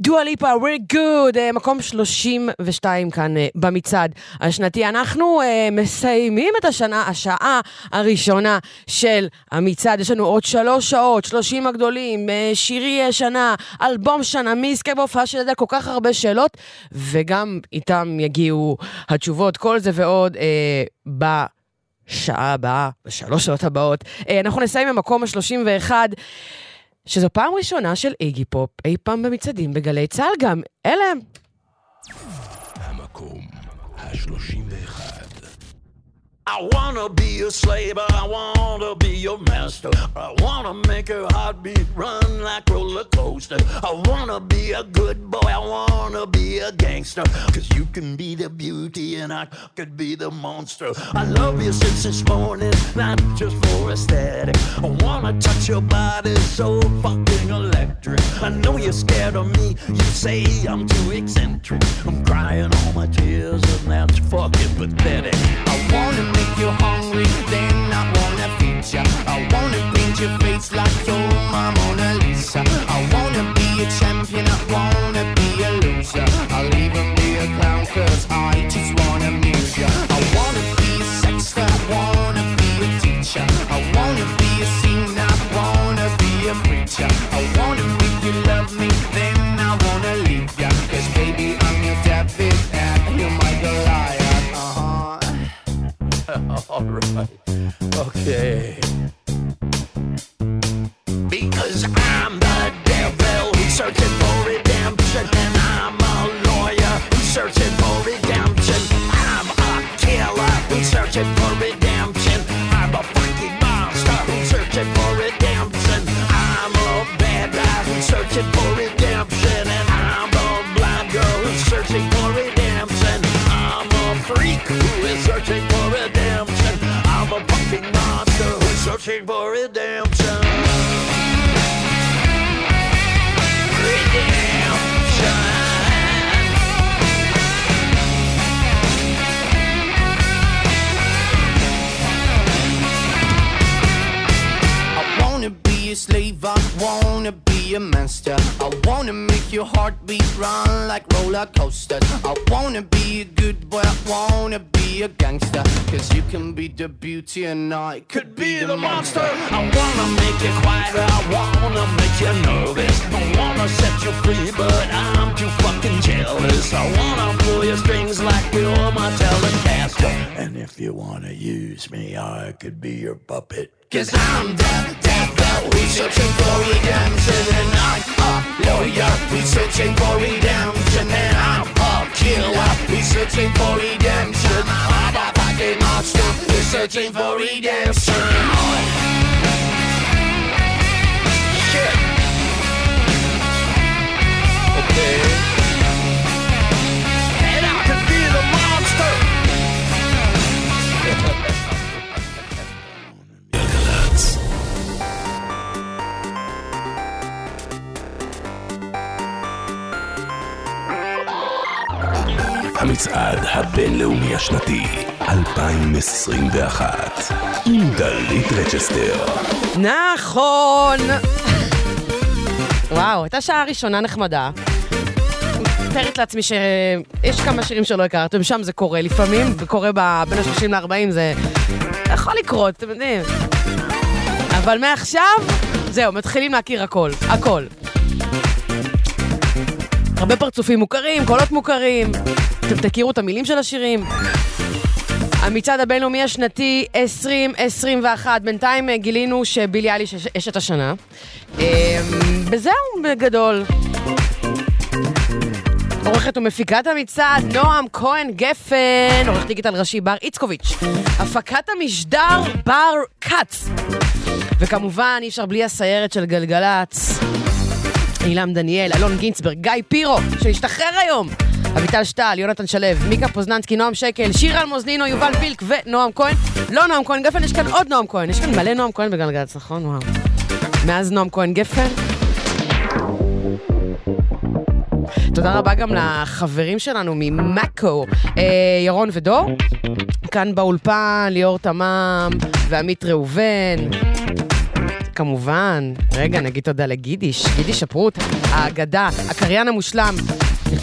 דואה ליפה, we're good, מקום 32 כאן במצעד השנתי. אנחנו מסיימים את השנה, השעה הראשונה של המצעד. יש לנו עוד 3 שעות, 30 הגדולים, שירי שנה, אלבום שנה, מי יזכה בהופעה של אדל, כל כך הרבה שאלות, וגם איתם יגיעו התשובות, כל זה ועוד בשעה הבאה, ב3 שעות הבאות. אנחנו נסיים במקום ה-31, שזו פעם ראשונה של איגי פופ, אי פעם במצעדים בגלי צהל גם, אלה הם. המקום ה-31. I wanna be a slave, I wanna be your master. I wanna make your heartbeat run like roller coaster. I wanna be a good boy, I wanna be a gangster. Cause you can be the beauty and I could be the monster. I love you since this morning, not just for aesthetic. I wanna touch your body so fucking electric. I know you're scared of me, you say I'm too eccentric. I'm crying all my tears and that's fucking pathetic. I wanna make you hungry, then I wanna feed ya. I wanna paint your face like your Mona Lisa. I wanna be a champion, I wanna be a loser. I'll even be a clown cause I just wanna amuse ya. I wanna be a sexter, I wanna be a teacher. I wanna be a singer, I wanna be a preacher. I wanna make you love me, then I wanna leave ya. Cause baby I'm your David and you're my Goliath. All right. Okay. Because I'm the devil who's searching for redemption, and I'm a lawyer who's searching for redemption. I'm a killer who's searching for redemption. I'm a fucking monster who's searching for redemption. I'm a bad guy who's searching for redemption, and I'm a blind girl who's searching for redemption. I'm a freak who is searching for redemption. I'm a fucking monster who's searching for redemption. I slave, I wanna be a monster. I wanna make your heartbeat run like roller coasters. I wanna be a good boy, I wanna be a gangster. Cause you can be the beauty and I could be the monster. I wanna make you quieter, I wanna make you nervous. I wanna set you free, but I'm too fucking jealous. I wanna pull your strings like you're my Telecaster. And if you wanna use me, I could be your puppet. Cause I'm the devil, we're searching for redemption. And I'm a lawyer, we're searching for redemption. And I'm a killer, we're searching for redemption. I'm a fucking monster, we're searching for redemption. Yeah. Okay. And I could be the monster. המצעד הבינלאומי השנתי 2021 עם דלית רצ'סטר. נכון. וואו, הייתה שעה ראשונה נחמדה. מתארת לעצמי שיש כמה שירים שלא הכרתם, שם זה קורה לפעמים, וקורה בין ה-30 ל-40, זה יכול לקרות, אתם יודעים. אבל מעכשיו, זהו, מתחילים להכיר הכל, הכל. הרבה פרצופים מוכרים, קולות מוכרים. אתם תכירו את המילים של השירים. המצעד הבינלאומי השנתי 2021. בינתיים גילינו שבילי אייליש יש את השנה. בזהו בגדול. עורכת ומפיקת המצעד נועם כהן גפן, עורך דיגיטל ראשי בר איצקוביץ', הפקת המשדר בר קץ, וכמובן אי אפשר בלי הסיירת של גלגלץ, אילם דניאל, אלון גינסברג, גיא פירו שהשתחרר היום, אביטל שטל, יונתן שלו, מיקה פוזננסקי, נועם שקל, שירן מוזנינו, יובל פילק ונועם כהן. לא נועם כהן גפן, יש כאן עוד נועם כהן. יש כאן מלא נועם כהן בגלגלץ, נכון? וואו. מאז נועם כהן גפן. תודה רבה גם לחברים שלנו ממקו, ירון ודור. כאן באולפן, ליאור תמם ועמית ראובן. כמובן, רגע, נגיד תודה לגידיש, גידיש הפרוט, האגדה, הקריין המושלם.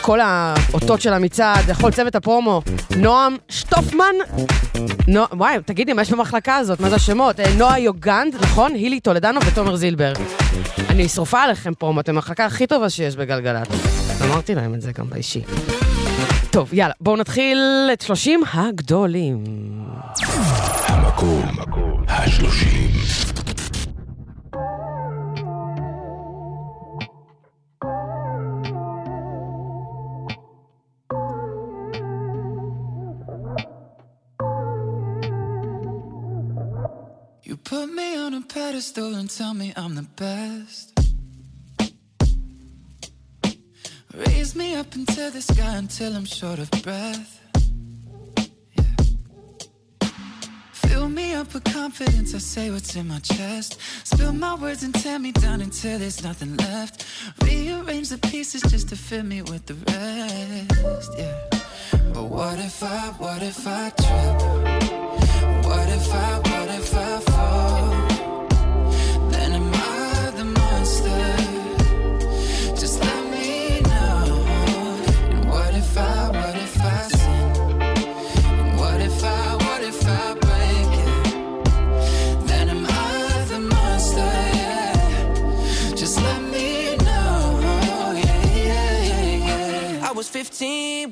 כל האותות של המצעד, כל צוות הפרומו, נועם שטופמן, וואי, תגידי, מה יש במחלקה הזאת? מה זה השמות? נועה יוגנד, נכון? הילי טולדנו ותומר זילבר. אני שרופה עליכם פרומו, אתם המחלקה הכי טובה שיש בגלגלת. אמרתי להם את זה גם באישי. טוב, יאללה, בואו נתחיל את 30 הגדולים. המקום ה-30. Put me on a pedestal and tell me I'm the best. Raise me up into the sky until I'm short of breath. Yeah. Fill me up with confidence, I say what's in my chest. Spill my words and tear me down until there's nothing left. Rearrange the pieces just to fit me with the rest. Yeah. But what if I trip? What if I fall? Then am I the monster? Just let me know. And what if I sin? And what if I break it? Then am I the monster? Yeah. Just let me know. Yeah, yeah, yeah, yeah. I was 15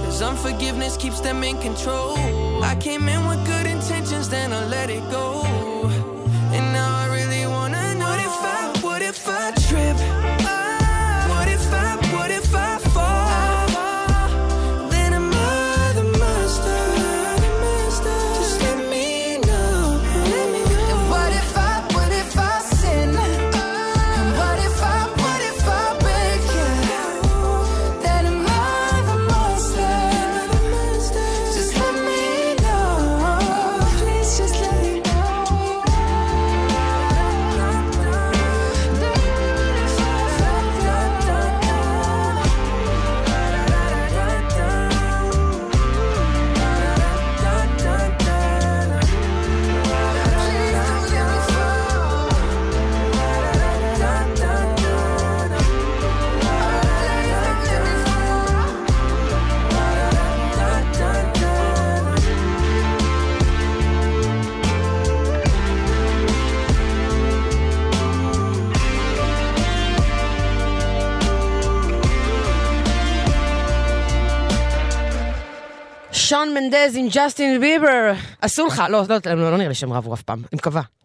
'cause unforgiveness keeps them in control. I came in with good intentions, then I let it go. And now I really wanna know, what if I trip? What if I fall? שון מנדז עם ג'סטין ביבר, עשו לך, לא נראה לי שהם רבו אף פעם, הם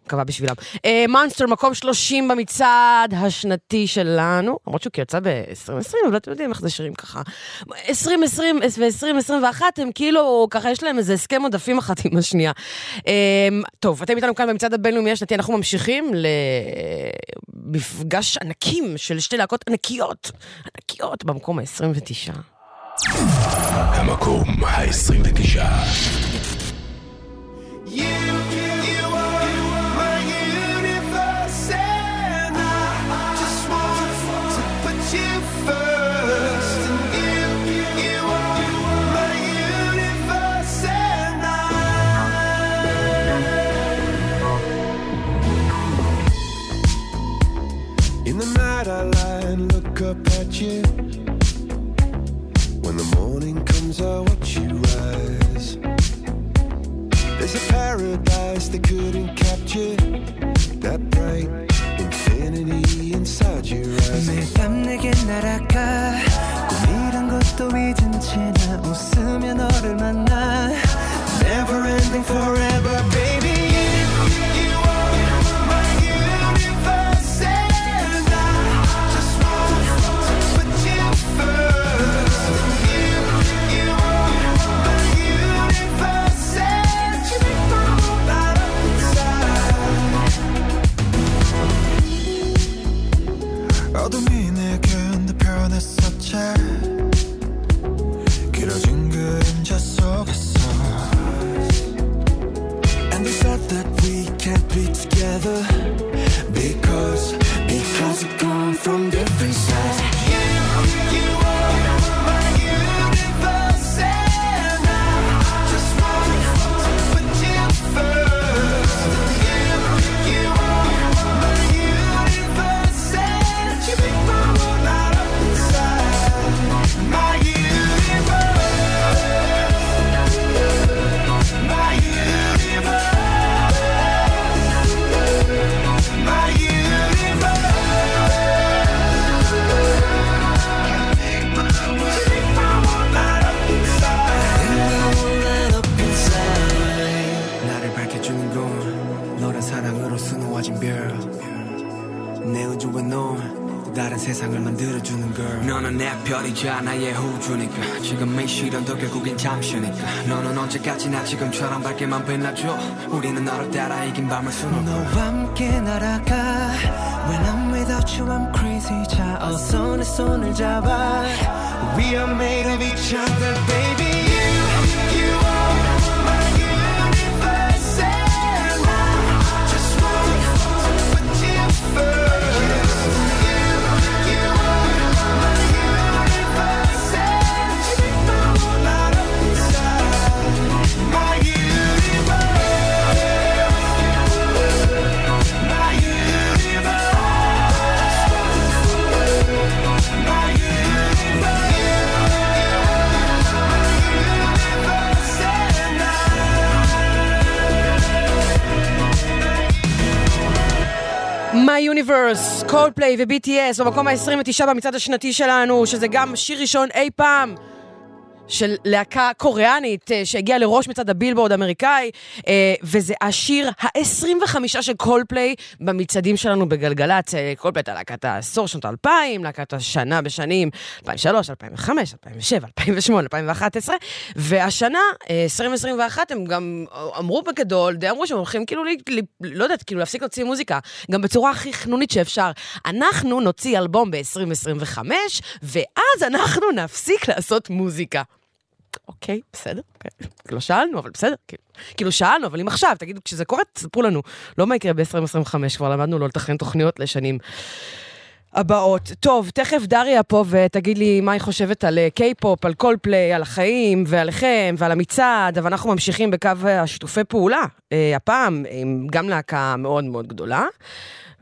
קבע בשבילם. מונסטר, מקום 30 במצעד השנתי שלנו, למרות שהוא יצא ב-2020, אבל אתם יודעים איך זה שירים ככה. 2020 ו-2021 הם כאילו, ככה יש להם איזה הסכם עודפים אחת עם השנייה. טוב, אתם איתנו כאן במצעד הבינלאומי השנתי, אנחנו ממשיכים למפגש ענקים של שתי להקות ענקיות במקום ה-29. המקום ה-29. In the night I lie and look up at you. When the morning comes, I watch you rise. There's a paradise they couldn't capture, that bright infinity inside your eyes. 매일 밤 내게 날아가 꿈이란 것도 잊은 채나 웃으며 너를 만나. Never ending forever baby. 어둠이 내겐 내 편의 사체 길어진 그림자 속에서. And they said that we can't be together because we come from different sides. You are my universe and I just want to put you first. 내 우주와 넌 다른 세상을 만들어주는 girl. 너는 내 별이자 나의 호주니까 지금 이 시련도 결국엔 잠시니까. 너는 언제까지나 지금처럼 밝게만 빛나줘. 우리는 너를 따라 이긴 밤을 수놓고 너와 함께 날아가. When I'm without you I'm crazy. 자 어서 내 손을 잡아. We are made of each other baby. You are my universe and I just want to put you first. Inside. Universe, Coldplay ו-BTS במקום ה-29 במצעד השנתי שלנו, שזה גם שיר ראשון אי פעם של להקה קוריאנית שהגיעה לראש מצד הבילבורד האמריקאי, וזה השיר ה-25 של קולפליי במצעדים שלנו בגלגלת. קולפליי הייתה להקת העשור, שנות 2000, להקת השנה בשנים 2003, 2005, 2007, 2008, 2011, והשנה, 2021, הם גם אמרו בגדול, די אמרו שהם הולכים כאילו, לא יודעת, כאילו להפסיק להוציא מוזיקה, גם בצורה הכי חנונית שאפשר. אנחנו נוציא אלבום ב-2025, ואז אנחנו נפסיק לעשות מוזיקה. אוקיי, בסדר, אוקיי. לא שאלנו, אבל בסדר, כאילו שאלנו, אבל אם עכשיו, תגידו, כשזה קורה, תספרו לנו, לא מה יקרה ב-2025, כבר למדנו לא לתכנן תוכניות לשנים הבאות. טוב, תכף דריה פה ותגיד לי מה היא חושבת על קיי-פופ, על קולפליי, על החיים ועליכם ועל המצעד, אבל אנחנו ממשיכים בקו השיתופי פעולה, הפעם גם להקה מאוד מאוד גדולה,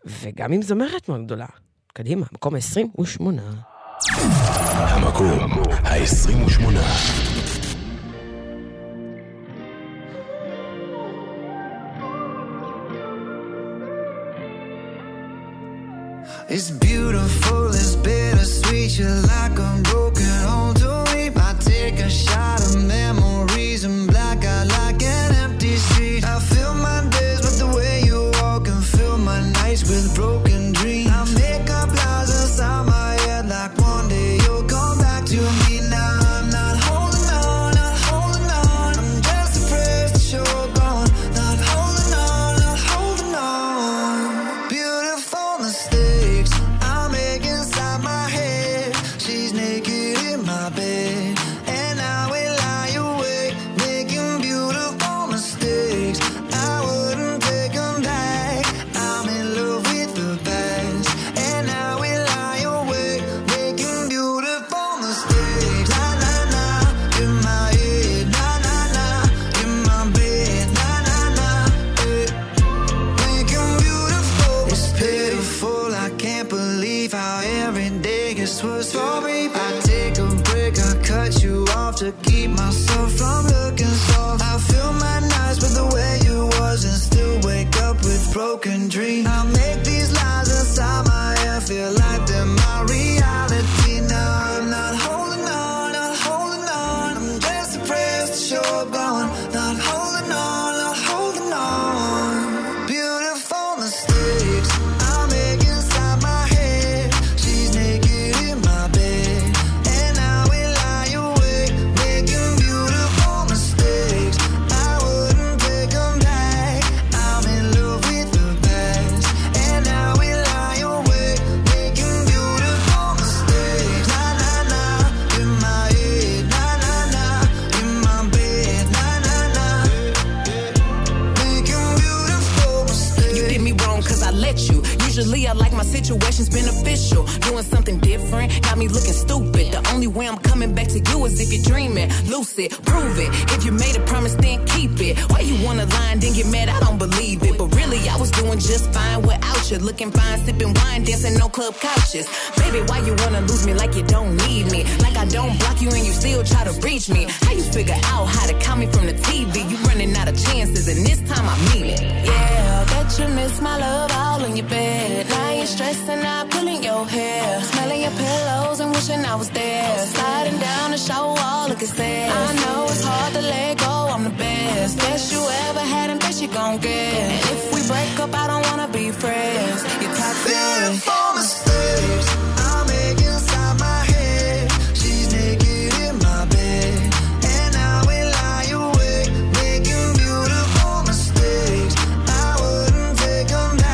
וגם עם זמרת מאוד גדולה. קדימה, מקום 28. המקום ה-28. It's beautiful, it's bittersweet. You're like a broken home to me. I take a shot of memories and black out like an empty street. I fill my days with the way you walk and fill my nights with broken dreams. I make up lies inside my head like one day you'll come back to me. Now I'm not holding on, not holding on. I'm just afraid that you're gone. Not holding on, not holding on. Beautiful mistake to keep myself from looking soft. I fill my nights with the way you was and still wake up with broken dreams. I make these lies inside my head feel like they're my reality. Now I'm not holding on, not holding on. I'm just surprised that you're gone. Not holding on, not holding on. Beautiful mistakes I make inside my head. She's naked in my bed. Usually I like my situations beneficial. Doing something different got me looking stupid. The only way I'm coming back to you is if you're dreaming. Lucid, prove it. If you made a promise, then keep it. Why you wanna lie and then get mad? I don't believe it. But really, I was doing just fine without you. Looking fine, sipping wine, dancing, no club couches. Baby, why you wanna lose me like you don't need me? Like I don't block you and you still try to reach me. How you figure out how to call me from the TV? You running out of chances and this time I mean it. Yeah, that you miss my love all in your bed. Now you're stressing out, pulling your hair, smelling your pillows and wishing I was there. Sliding down the shower wall, look at that. I know it's hard to let go, I'm the best. Best you ever had and best you gon' get. And if we break up, I don't wanna be friends. You're toxic. Beautiful mistakes I make inside my head. She's naked in my bed. And I will lie awake, making beautiful mistakes. I wouldn't take them back.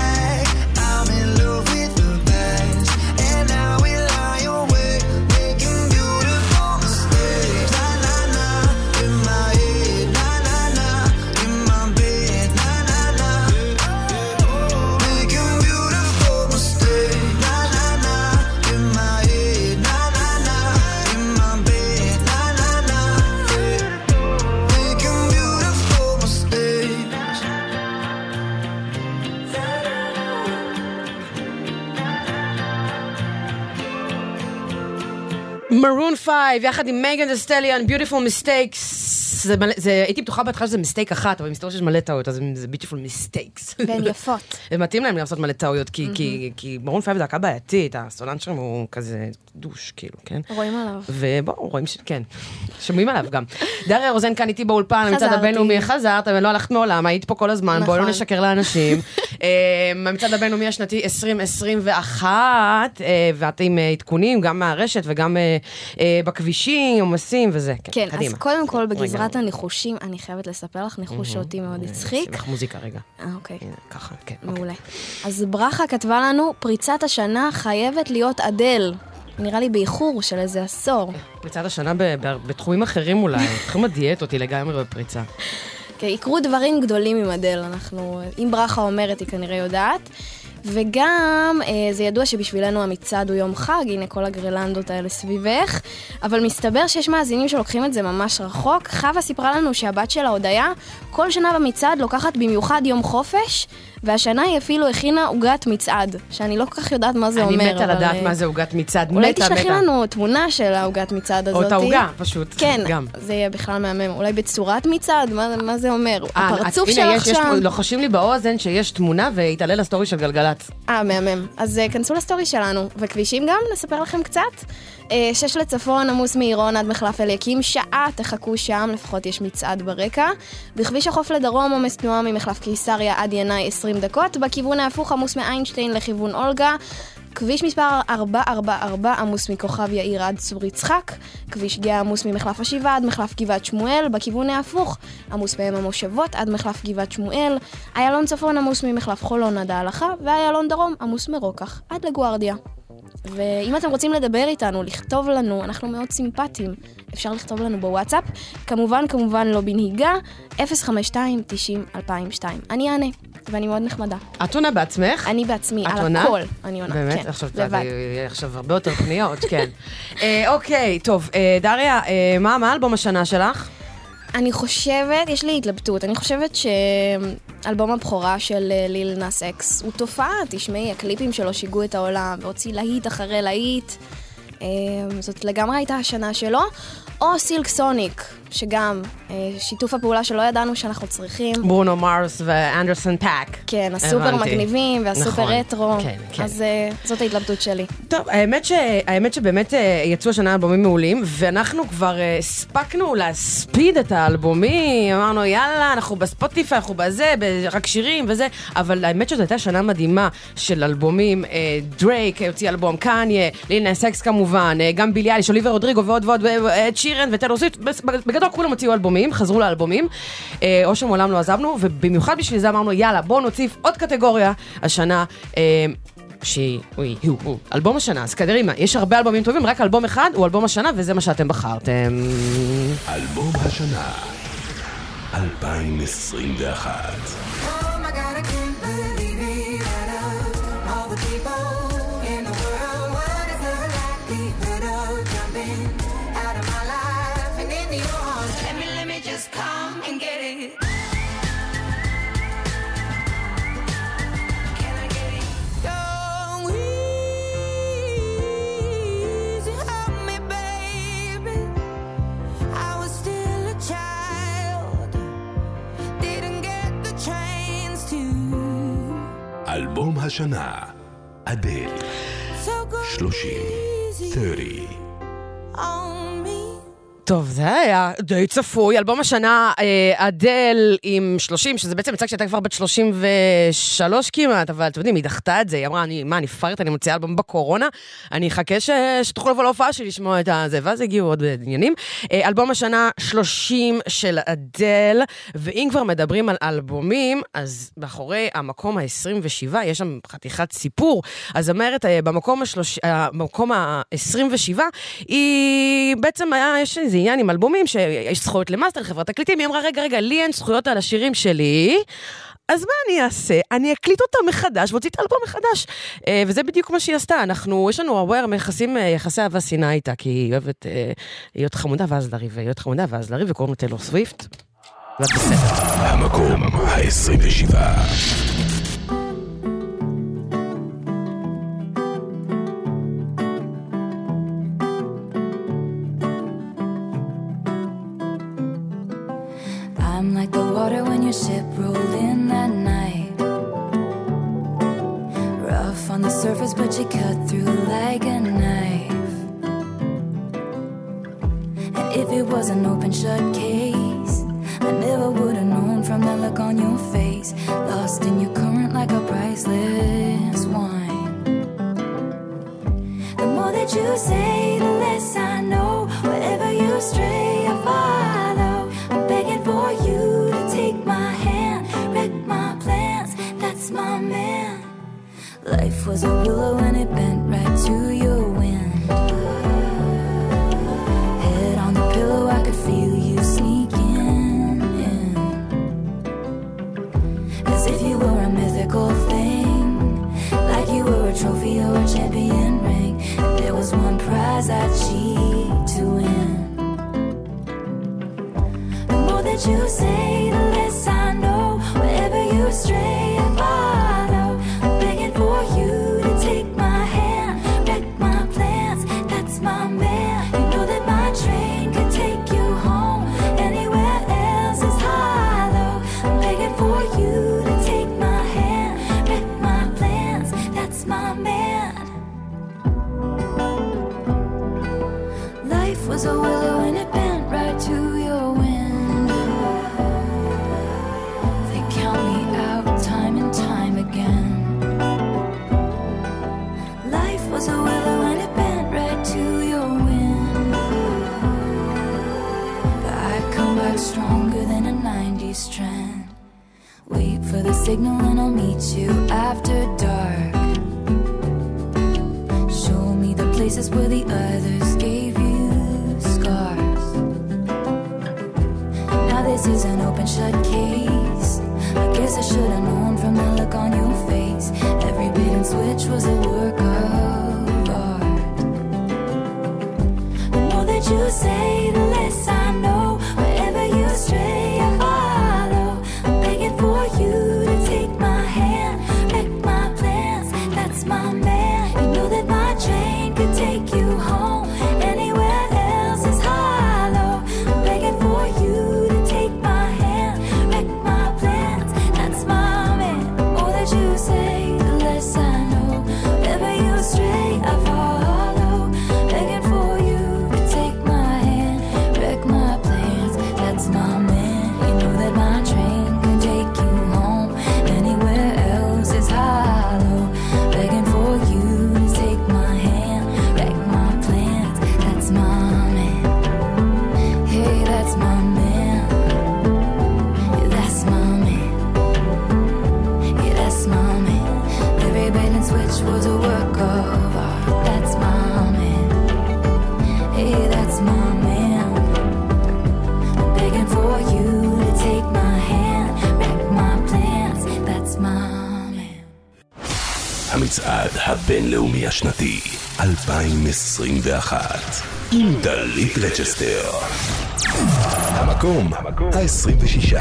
Maroon 5, יחד עם Megan Thee Stallion, Beautiful Mistakes. הייתי בטוחה בהתחלה שזה מיסטייק אחת, אבל מסתבר שיש מלא טעויות, אז זה ביוטיפול מיסטייקס. והן יפות. מתאים להם לעשות מלא טעויות, כי מרון פייב דקה בעייתית, הסולן שם הוא כזה דוש, כאילו, כן? רואים עליו. ובואו, רואים, כן. שומעים עליו גם. דריה רוזן כאן איתי באולפן, המצד הבינלאומי, חזרת, ולא הלכת מעולם, היית פה כל הזמן, בואו לא נשקר לאנשים. המצד הבינלאומי השנתי 2021, ואת עם עדכונים, גם מהרשת וגם בכבישים, עומסים וזה. כן, אז קודם כל בגזרת הניחושים, אני חייבת לספר לך ניחוש שאותי מאוד הצחיק. לך מוזיקה רגע. אוקיי. ככה, כן. מעולה. אז ברכה כתבה לנו, פריצת השנה חייבת להיות אדל. נראה לי באיחור של איזה עשור. פריצת השנה בתחומים אחרים אולי, בתחום הדיאטות, היא לגמרי בפריצה. יקרו דברים גדולים עם אדל, אם ברכה אומרת היא כנראה יודעת, וגם זה ידוע שבשבילנו המצעד הוא יום חג, הנה כל הגרלנדות האלה סביבך, אבל מסתבר שיש מאזינים שלוקחים את זה ממש רחוק. חווה סיפרה לנו שהבת שלה הודיה כל שנה במצעד לוקחת במיוחד יום חופש, והשנה היא אפילו הכינה עוגת מצעד, שאני לא כל כך יודעת מה זה אומר. אני מתה לדעת מה זה עוגת מצעד. אולי תשלחי לנו תמונה של העוגת מצעד הזאת. או את העוגה, פשוט. כן, זה יהיה בכלל מהמם. אולי בצורת מצעד, מה זה אומר? הפרצוף שלך שם. לוחשים לי באוזן שיש תמונה והתעלה לסטורי של גלגלת. מהמם. אז כנסו לסטורי שלנו. וכבישים גם, נספר לכם קצת. 6 לצפון, עמוס מעירון עד מחלף אליקים, שעה, תחכו שם, לפחות יש מצעד ברקע. בכביש החוף לדרום, עומס תנועה ממחלף קיסריה עד ינאי 20 דקות. בכיוון ההפוך, עמוס מאיינשטיין לכיוון אולגה. כביש מספר 444, עמוס מכוכב יאיר עד צור יצחק. כביש גאה, עמוס ממחלף השיבה עד מחלף גבעת שמואל. בכיוון ההפוך, עמוס בהם המושבות עד מחלף גבעת שמואל. איילון צפון, עמוס ממחלף חולון עד ההלכה. ואיילון דרום, עמוס מרוקח עד לגוארדיה. ואם אתם רוצים לדבר איתנו, לכתוב לנו, אנחנו מאוד סימפטיים, אפשר לכתוב לנו בוואטסאפ, כמובן לא בנהיגה, 052-90-2002. אני אענה, ואני מאוד נחמדה. את עונה בעצמך? אני בעצמי, על הכל. אני עונה, באמת? כן, עכשיו, לבד. עכשיו הרבה יותר פניות, כן. אוקיי, טוב, דריה, מה אלבום השנה שלך? אני חושבת, יש לי התלבטות, אני חושבת שאלבום הבכורה של ליל נאס אקס הוא תופעה, תשמעי, הקליפים שלו שיגעו את העולם, והוציא להיט אחרי להיט, זאת לגמרי הייתה השנה שלו, או סילק סוניק, שגם שיתוף הפעולה שלא ידענו שאנחנו צריכים. ברונו מרס ואנדרסון פאק. כן, הסופר מגניבים והסופר רטרו. אז זאת ההתלבטות שלי. טוב, האמת שבאמת יצאו השנה אלבומים מעולים, ואנחנו כבר הספקנו להספיד את האלבומים, אמרנו יאללה, אנחנו בספוטיפיי, אנחנו בזה, רק שירים וזה, אבל האמת שזו הייתה שנה מדהימה של אלבומים, דרייק הוציא אלבום, קניה, ליל נאס אקס כמובן, גם בילי אייליש, אוליביה רודריגו ועוד, צ'ירן וטיילור סוויפט, כל המוציאו אלבומים, חזרו לאלבומים, או שמעולם לא עזבנו, ובמיוחד בשביל זה אמרנו, יאללה, בואו נוציף עוד קטגוריה השנה, אלבום השנה, אז כדרימה, יש הרבה אלבומים טובים, רק אלבום אחד הוא אלבום השנה, וזה מה שאתם בחרתם. אלבום השנה, 2021. אלבום השנה, אדל, 30. טוב, זה היה די צפוי. אלבום השנה, אדל עם 30, שזה בעצם יצא כשהייתה כבר בת 33 כמעט, אבל אתם יודעים, היא דחתה את זה, היא אמרה, אני פארט, אני מוציאה אלבום בקורונה, אני אחכה שתוכלו לבוא להופעה שלי לשמוע את זה, ואז הגיעו עוד עניינים. אלבום השנה, 30 של אדל, ואם כבר מדברים על אלבומים, אז באחורי המקום ה-27, יש שם חתיכת סיפור, אז אמרת, במקום ה-27, היא בעצם היה, יש איזה עניין עם אלבומים שיש זכויות למאסטר לחברת תקליטים, היא אמרה, רגע, לי אין זכויות על השירים שלי, אז מה אני אעשה? אני אקליט אותם מחדש, והוציא את האלבום מחדש. וזה בדיוק מה שהיא עשתה. יש לנו אוויר מיחסים, יחסי אהבה שנאה איתה, כי היא אוהבת להיות חמודה ואז לריב, וקוראים לטיילור סוויפט. המקום ה-27. on the surface, but you cut through like a knife. And if it was an open shut case, I never would have known from that look on your face. Lost in your current like a priceless wine. The more that you say, the less I know. Wherever you stray, I follow. I'm begging for you to take my hand, wreck my plans, that's my man. Life was a willow and it bent right to your wind. Head on the pillow, I could feel you sneaking in, as if you were a mythical thing, like you were a trophy or a champion ring. There was one prize I'd cheat to win. The more that you say, the less I know. Wherever you stray, I follow. I'm begging for you to take my hand, wreck my plans, that's my man. You know that my train could take you home, anywhere else is hollow. I'm begging for you to take my hand, wreck my plans, that's my man. Life was a willow and it bent right to your window. They count me out time and time again. Life was a willow and it bent right to your window. But I come back stronger than a 90s trend. Wait for the signal and I'll meet you after dark. Show me the places where the others gave you. This is an open shut case. I guess I should have known from the look on your face. Every bait and switch was a work of art. The more that you say, the less I know. Wherever you stray, I follow. I'm begging for you to take my hand, wreck my plans, that's my man. You know that my train could take you home, anywhere else is hollow. I'm begging for you. המצעד הבינלאומי השנתי 2021 עם דלית רצ'סטר, המקום ה-26.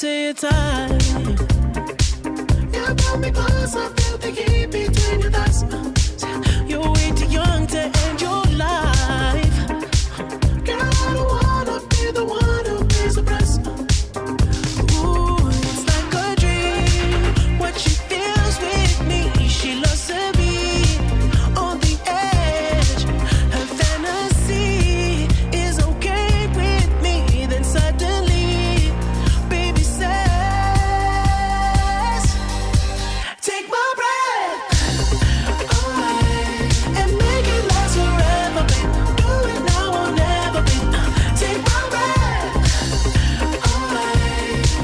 to your time. You pull me close, I feel the heat between your thighs. You're way too young to end your life. Girl, I don't wanna be the one who pays the price. Ooh, it's like a dream. What she feels with me, she loves to be on the edge. Her fantasy is okay with me. Then suddenly, baby says, take my breath away and make it last forever, babe. Do it now or never, babe. Take my breath away.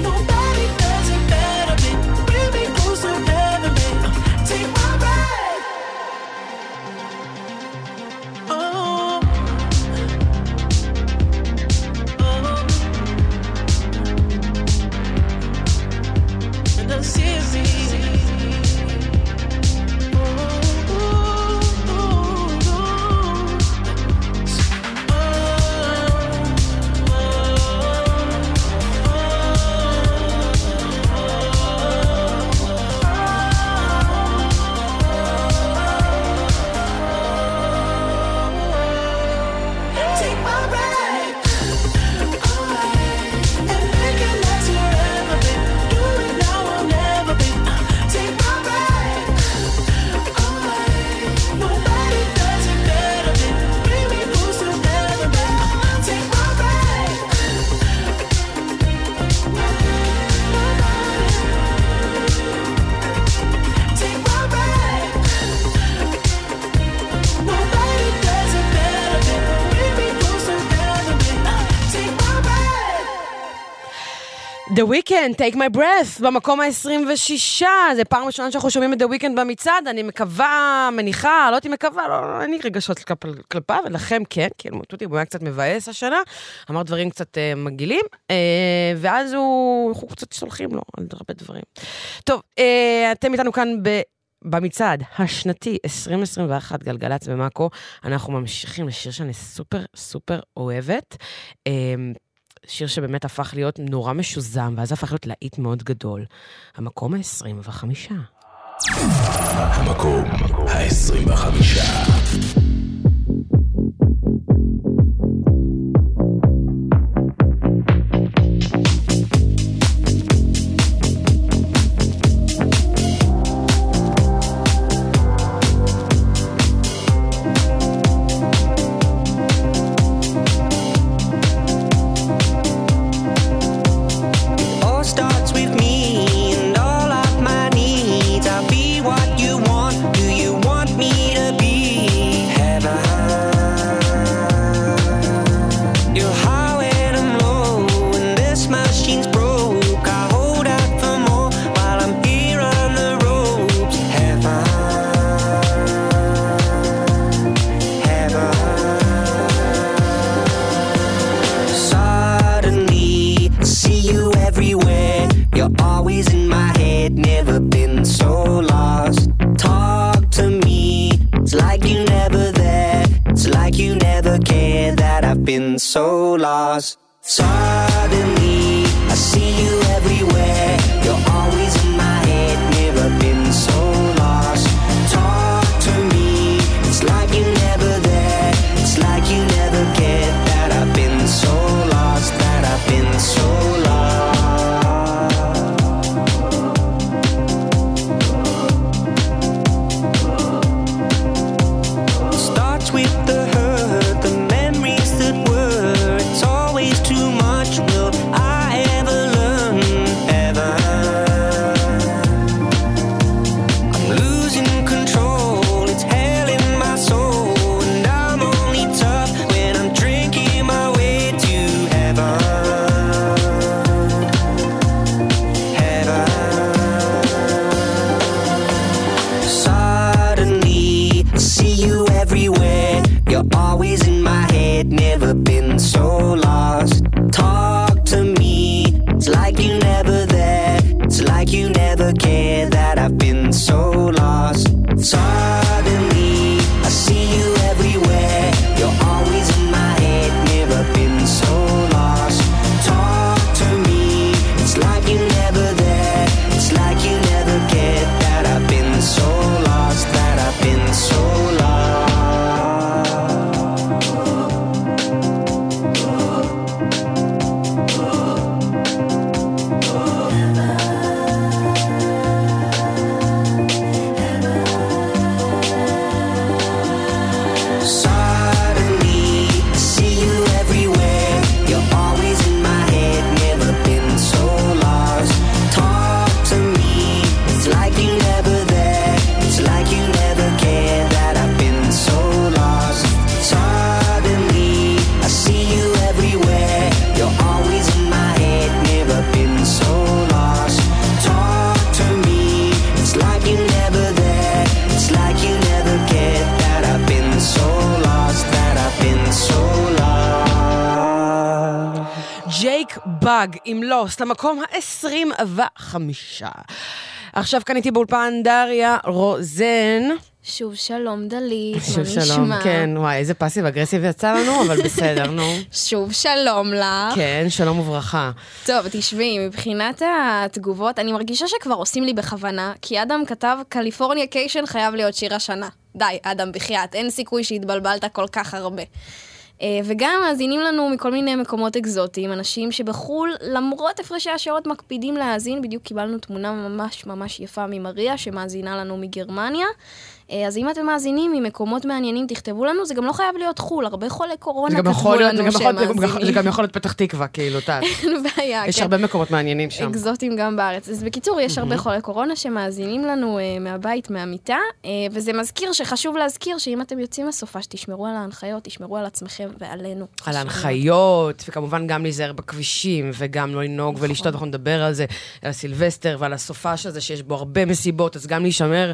Nobody does it better, babe. Bring me close to heaven, babe. Take my breath. Oh, oh, and I see it. Take my breath away and make it last forever, babe. Do it now or never, babe. Take my breath away. Nobody does it better, babe. Bring me close to heaven, babe. Take my breath. Take my breath. Nobody does it better, babe. Bring me close to heaven, babe. Take my breath. The Weeknd, Take My Breath, במקום ה-26, זה פעם ראשונה שאנחנו שומעים את The Weeknd במצעד, אני מקווה, מניחה, לא הייתי מקווה, לא, אין לי רגשות כלפיו, ולכם כן, כי אלמוד אותי, הוא היה קצת מבאס השנה, אמר דברים קצת מגעילים, ואז אנחנו קצת סולחים לו על הרבה דברים. טוב, אתם איתנו כאן במצעד השנתי 2021 גלגלצ במאקו, אנחנו ממשיכים לשיר שאני סופר סופר אוהבת, שיר שבאמת הפך להיות נורא משוזם, ואז הפך להיות להיט מאוד גדול. המקום ה-25. המקום ה-25. All starts with me and all of my needs. I'll be what you want. Do you want me to be heaven? You're high when I'm low, and this machine's broke. I hold out for more while I'm here on the ropes. Heaven, heaven. Suddenly, I see you everywhere. You're always in my head, never been so lost. Talk to me, it's like you never there. It's like you never care that I've been so lost. Suddenly, I see you everywhere. You're always in my head, never been so lost. Talk to me, it's like you never there. It's like you never care that I've been so lost, that I've been so lost. Starts with the hurt, the memories that were. It's always too much. Will I ever learn? Ever. I'm losing control. It's hell in my soul. And I'm only tough when I'm drinking my way to heaven. Heaven. Suddenly, I see you everywhere. You're always in my head, never been so lost. Talk to me, it's like you never there. It's like you never care that I've been so lost. Suddenly, I see you everywhere. You're always in my head, never been so lost. Talk to me, it's like you דרייק בג, אם לא, למקום ה-25. עכשיו כאן איתי באולפן דריה רוזן. שוב שלום דלית, מה נשמע? שוב שלום, כן, וואי, איזה פאסיב אגרסיב יצא לנו, אבל בסדר, נו. שוב שלום לך. כן, שלום וברכה. טוב, תשמעי, מבחינת התגובות, אני מרגישה שכבר עושים לי בכוונה, כי אדם כתב, קליפורניה קיישן חייב להיות שיר השנה. די, אדם, בחייאת, אין סיכוי שהתבלבלת כל כך הרבה. וגם מאזינים לנו מכל מיני מקומות אקזוטיים, אנשים שבחול, למרות הפרשי השעות, מקפידים להאזין. בדיוק קיבלנו תמונה ממש ממש יפה ממריה, שמאזינה לנו מגרמניה. אז אם אתם מאזינים ממקומות מעניינים, תכתבו לנו, זה גם לא חייב להיות חול, הרבה חולי קורונה כתבו לנו שמאזינים. זה גם יכול להיות פתח תקווה, כאילו, תת. אין בעיה, יש הרבה מקומות מעניינים שם. אקזוטים גם בארץ. אז בקיצור, יש הרבה חולי קורונה שמאזינים לנו מהבית, מהמיטה, וזה מזכיר שחשוב להזכיר שאם אתם יוצאים לסופה, שתשמרו על ההנחיות, תשמרו על עצמכם ועלינו. על ההנחיות, וכמובן גם להיזהר בכבישים, וגם לא לנהוג ולשתות, אנחנו נדבר על זה, על הסילבסטר ועל הסופה שזה, שיש בו הרבה מסיבות, אז גם להישמר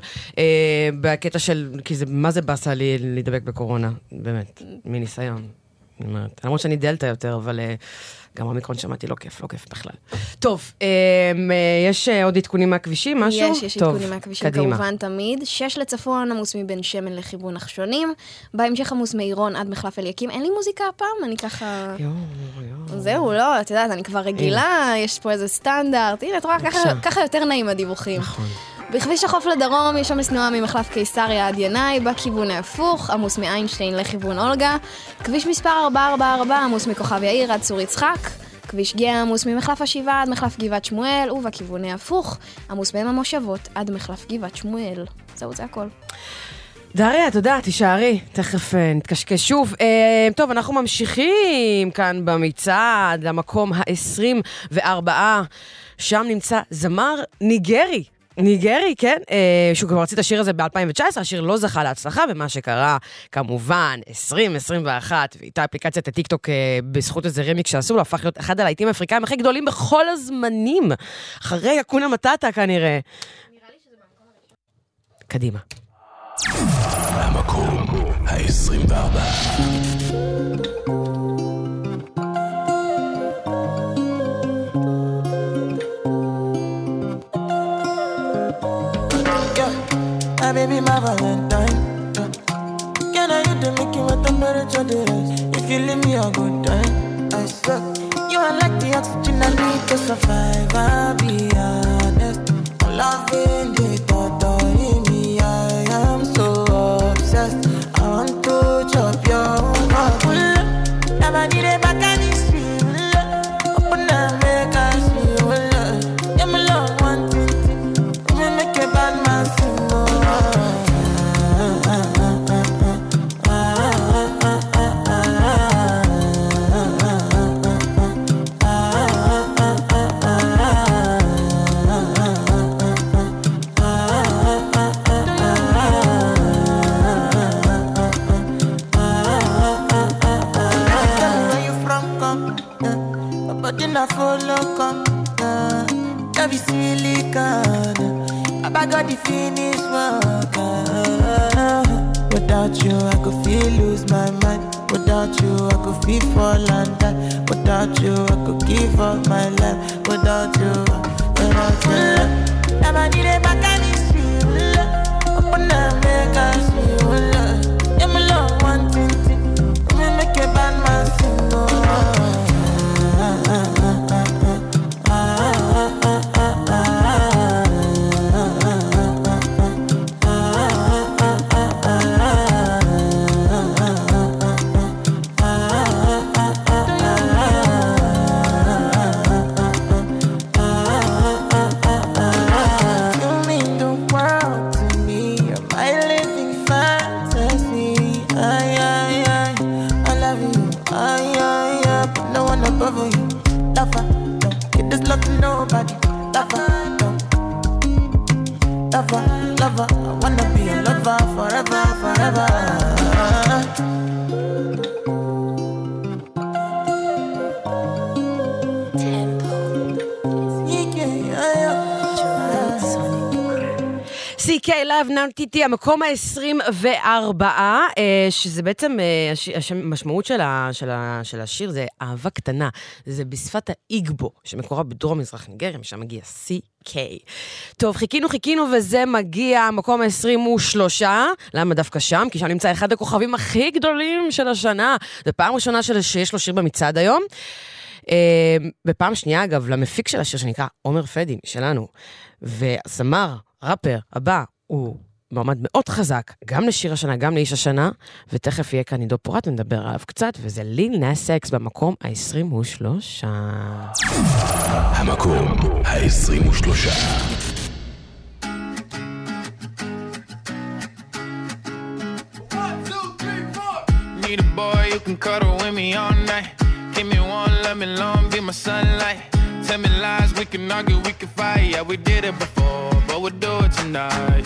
קטע של, כי זה, מה זה בסה לי להידבק בקורונה, באמת, מניסיון. אני אומרת, למרות שאני דלתה יותר, אבל גם המיקרון שמעתי, לא כיף, לא כיף בכלל. טוב, יש עוד עדכונים מהכבישים, משהו? יש טוב, עדכונים מהכבישים, קדימה. כמובן תמיד. 6 לצפון, עמוס מבין שמן לכיוון נחשונים, בהמשך עמוס מאירון עד מחלף אליקים, אין לי מוזיקה הפעם, אני ככה... זהו, לא, את יודעת, אני כבר רגילה, יש פה איזה סטנדרט, הנה, את רואה, ככה יותר נעים הדיווחים. נכון. בכביש החוף לדרום יש עומס תנועה ממחלף קיסריה עד ינאי, בכיוון ההפוך, עמוס מאיינשטיין לכיוון אולגה, כביש מספר 444 עמוס מכוכב יאיר עד צור יצחק, כביש גאה עמוס ממחלף השבעה עד מחלף גבעת שמואל, ובכיוון ההפוך, עמוס בין המושבות עד מחלף גבעת שמואל. זהו, זה הכל. דריה, תודה, תישארי, תכף נתקשקש שוב. טוב, אנחנו ממשיכים כאן במצעד, למקום ה-24, שם נמצא זמר ניגרי, כן, שהוא כבר רצית השיר הזה ב-2019, השיר לא זכה להצלחה, ומה שקרה, כמובן, 2021, ואיתה אפליקציית הטיקטוק, בזכות איזה רמיק שעשו לו, הפך להיות אחד הלהיטים האפריקאים הכי גדולים בכל הזמנים, אחרי הקונה מטאטה כנראה. נראה לי שזה במקום הראשון. קדימה. המקום ה-24. Baby, my Valentine. Can I get to make you a temperature difference? If you leave me a good time, I swear. You are like the oxygen I need to survive. I'll be honest. I'm loving the thought of me. I am so obsessed. I want to chop your heart. Pull up. Never need a back and it's real. Open up, make us real. Yeah, my love, one thing. Let me make a bad man sing. I follow come, that be silly kind. I got the finish work. Without you, I could feel lose my mind. Without you, I could feel fall and die. Without you, I could give up my life. Without you, never need a back and it's real. Open up, make us real. Yeah, my love, one thing, let me make a bad man sing. Oh. CKay Love Now TT, המקום ה-24, שזה בעצם, המשמעות של השיר זה אהבה קטנה, זה בשפת האיגבו, שמקורה בדרום מזרח ניגריה, משם מגיע CK. טוב, חיכינו, וזה מגיע, מקום ה-23, למה דווקא שם? כי שם נמצא אחד הכוכבים הכי גדולים של השנה, זה פעם ראשונה שיש לו שיר במצעד היום, בפעם שנייה, אגב, למפיק של השיר שנקרא עומר פדי, שלנו, וסמר, ראפר, הבא, הוא מעמד מאוד חזק, גם לשיר השנה, גם לאיש השנה, ותכף יהיה כאן עידו פורט, נדבר עליו קצת, וזה ליל נאס אקס במקום ה-23. המקום ה-23. Need a boy you can cuddle with me all night. Give me one, let me long, be my sunlight. Tell me lies, we can argue, we can fight. Yeah, we did it before, but we'll do it tonight.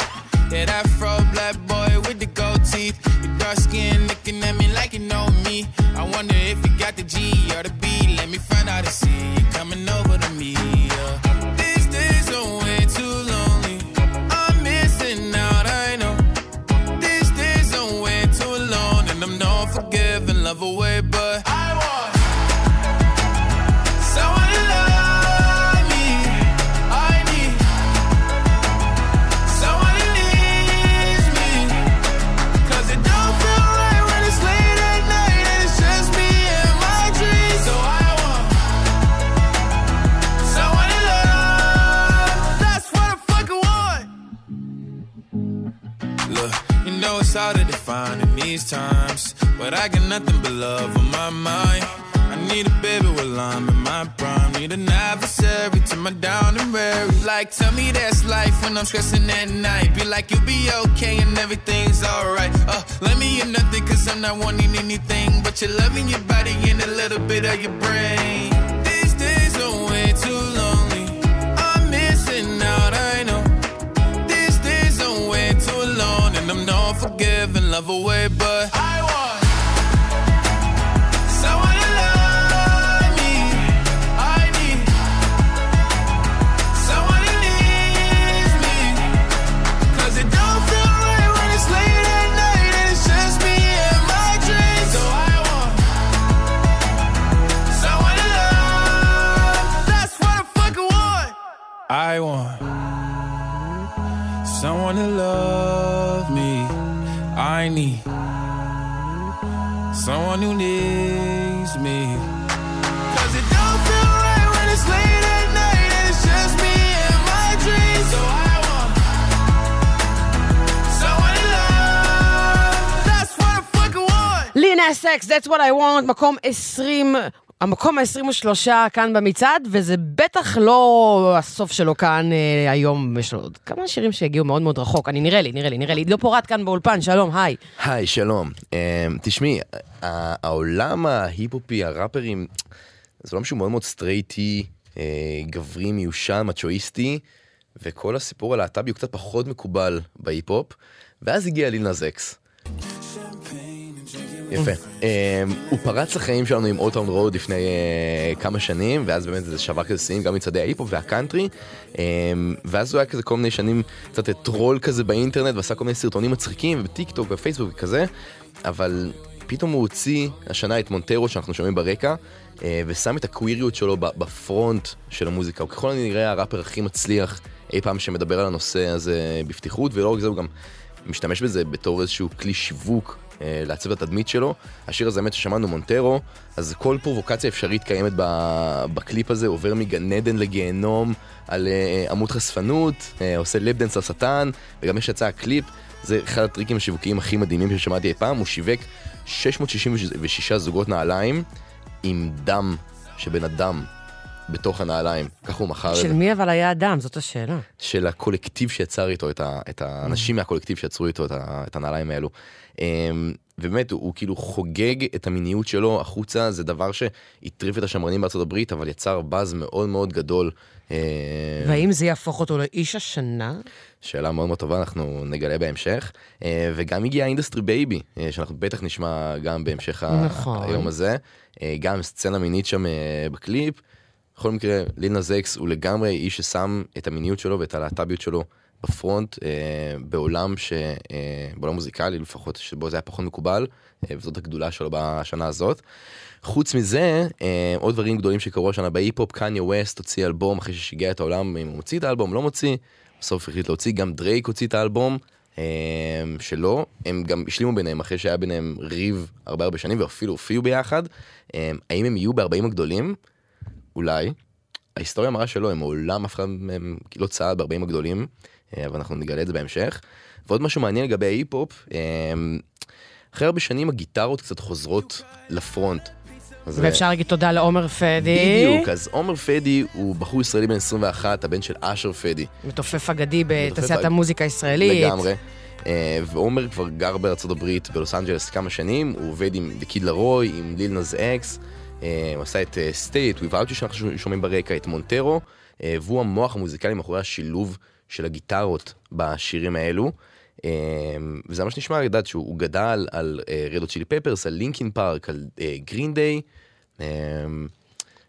Yeah, that fro black boy with the gold teeth. Your dark skin looking at me like you know me. I wonder if you got the G or the B. Let me find out and see you coming over to me. Yeah. These days are way too lonely. I'm missing out, I know. These days are way too alone, and I'm not forgiving, love away, but I want. Out of define in these times, but I got nothing but love on my mind. I need a baby while I'm in my prime. Need an adversary to my down and weary. Like, tell me that's life when I'm stressing at night. Be like, you'll be okay and everything's alright. Let me in nothing, cause I'm not wanting anything. But you're loving your body and a little bit of your brain. These days are way too lonely. I'm missing out, I know. And I'm not forgiving, love away, but I want someone to love me. I need someone who needs me. Cause it don't feel right when it's late at night and it's just me and my dreams. So I want someone to love. That's what I fucking want. I want someone to love. I need someone who needs me. Cause it don't feel right when it's late at night and it's just me and my dreams. So I want someone in love. That's what I fucking want. Lil Nas X, that's what I want. מקום 20, המקום ה-23 כאן במצעד, וזה בטח לא הסוף שלו כאן היום. יש לו עוד כמה שירים שהגיעו מאוד מאוד רחוק. אני נראה לי. לא פורט כאן באולפן, שלום, היי. היי, שלום. תשמעי, העולם ההיפופי, הראפרים, זה עולם שהוא מאוד מאוד סטרייטי, גברי, מיושן, מצ'ואיסטי, וכל הסיפור על הלהט"בי הוא קצת פחות מקובל בהיפופ, ואז הגיע ליל נאס אקס. יפה. הוא פרץ לחיים שלנו עם אוטאון רוד לפני כמה שנים, ואז באמת זה שבר כזה סיים גם מצעדי ההיפופ והקאנטרי, ואז הוא היה כזה כל מיני שנים קצת טרול כזה באינטרנט, ועשה כל מיני סרטונים מצחיקים, ובטיקטוק ופייסבוק וכזה, אבל פתאום הוא הוציא השנה את מונטרו שאנחנו שומעים ברקע, ושם את הקוויריות שלו בפרונט של המוזיקה. הוא ככל הנראה הראפר הכי מצליח אי פעם שמדבר על הנושא הזה בפתיחות, ולא רק זה, הוא גם משתמש בזה בתור איזשהו כלי שיווק לעצב את התדמית שלו. השיר הזה, באמת ששמענו, מונטרו, אז כל פרובוקציה אפשרית קיימת בקליפ הזה, עובר מגן עדן לגיהנום על עמוד חשפנות, עושה לפדנס לשטן, וגם יש יצא הקליפ, זה אחד הטריקים השיווקיים הכי מדהימים ששמעתי אי פעם. הוא שיווק 666 זוגות נעליים עם דם שבן אדם בתוך הנעליים, כך הוא מחר. של מי אבל היה אדם? זאת השאלה. של הקולקטיב שיצר איתו, את האנשים מהקולקטיב שיצרו איתו את הנעליים האלו. ובאמת, הוא כאילו חוגג את המיניות שלו החוצה, זה דבר שהטריף את השמרנים בארצות הברית, אבל יצר באז מאוד מאוד גדול. והאם זה יהפוך אותו לאיש השנה? שאלה מאוד מאוד טובה, אנחנו נגלה בהמשך. וגם הגיע האינדסטרי בייבי, שאנחנו בטח נשמע גם בהמשך היום הזה. גם סצנה מינית שם בקליפ. בכל מקרה, ליל נאס אקס הוא לגמרי איש ששם את המיניות שלו ואת הלהט"ביות שלו בפרונט, בעולם ש... בעולם מוזיקלי לפחות, שבו זה היה פחות מקובל, וזאת הגדולה שלו בשנה הזאת. חוץ מזה, עוד דברים גדולים שקרו השנה בהיפ-הופ, קניה ווסט הוציא אלבום אחרי ששיגע את העולם, אם הוא מוציא את האלבום, לא מוציא, בסוף החליט להוציא, גם דרייק הוציא את האלבום שלו, הם גם השלימו ביניהם אחרי שהיה ביניהם ריב הרבה הרבה שנים, ואפילו הופיעו ביחד. האם הם יהיו ב-40 הגדולים? אולי. ההיסטוריה מראה שלא, הם מעולם אף אחד מהם לא צעד ב-40 הגדולים, אבל אנחנו נגלה את זה בהמשך. ועוד משהו מעניין לגבי ההיפ-הופ, אחרי הרבה שנים הגיטרות קצת חוזרות לפרונט. ואפשר להגיד תודה לעומר פדי. בדיוק, אז עומר פדי הוא בחור ישראלי בן 21, הבן של אשר פדי. מתופף אגדי בתעשיית המוזיקה הישראלית. לגמרי. ועומר כבר גר בארצות הברית, בלוס אנג'לס כמה שנים, הוא עובד עם דקיד לרוי, עם ליל נאז אקס, הוא עשה את סטייט, וויבאוטי שאנחנו שומעים ברקע, את מונטרו, והוא המוח המוזיקלי מאחורי השילוב של הגיטרות בשירים האלו. וזה מה שנשמע, ידעת שהוא גדל על Red Hot Chili Peppers, על לינקין פארק, על גרין דיי.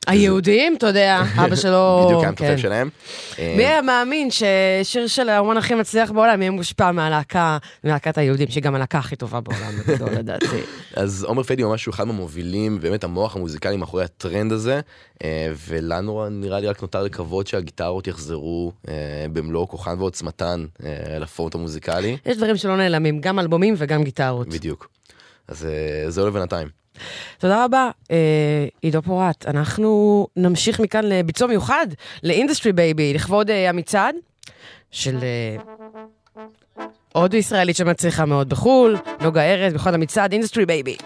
היהודים, אתה יודע, אבא שלו... בדיוק, היה מתופף שלהם. מי היה מאמין ששיר של האומן הכי מצליח בעולם יהיה מושפע מהלהקת היהודים, שהיא גם הלהקה הכי טובה בעולם, בגדול, לדעתי. אז עומר פדי הוא משהו אחד מהמובילים, באמת המוח המוזיקלי מאחורי הטרנד הזה, ולנו נראה לי רק נותר לקוות שהגיטרות יחזרו במלוא כוחן ועוצמתן לפורט המוזיקלי. יש דברים שלא נעלמים, גם אלבומים וגם גיטרות. בדיוק. אז זה עולה בינתיים. תודה רבה, עידו פורט. אנחנו נמשיך מכאן לביצוע מיוחד, לאינדסטרי בייבי, לכבוד המצעד של הודו ישראלית שמצליחה מאוד בחול, נוגה ארז, בכל המצעד, אינדסטרי בייבי.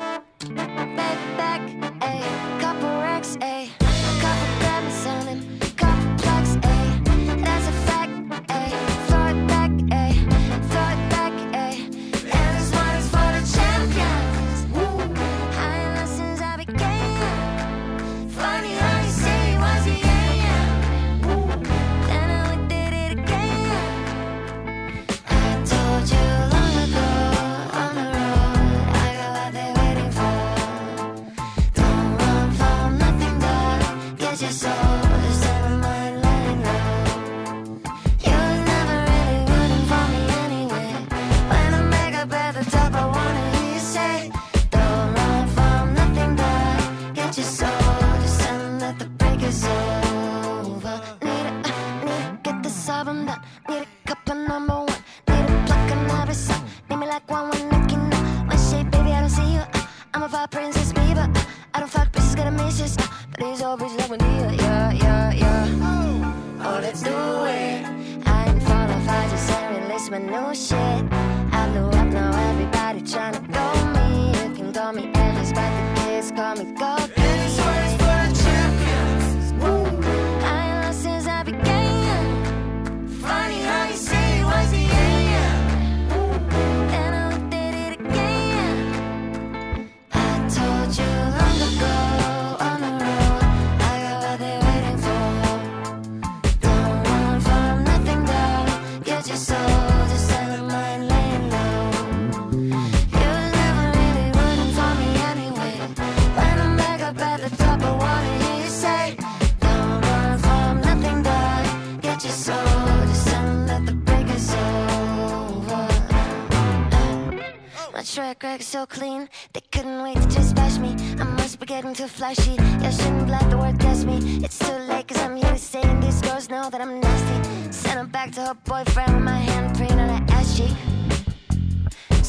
So clean, they couldn't wait to just bash me. I must be getting too flashy. Y'all shouldn't let the word catch me. It's too late cause I'm here to say, and these girls know that I'm nasty. Send her back to her boyfriend with my handprint on her ass cheek.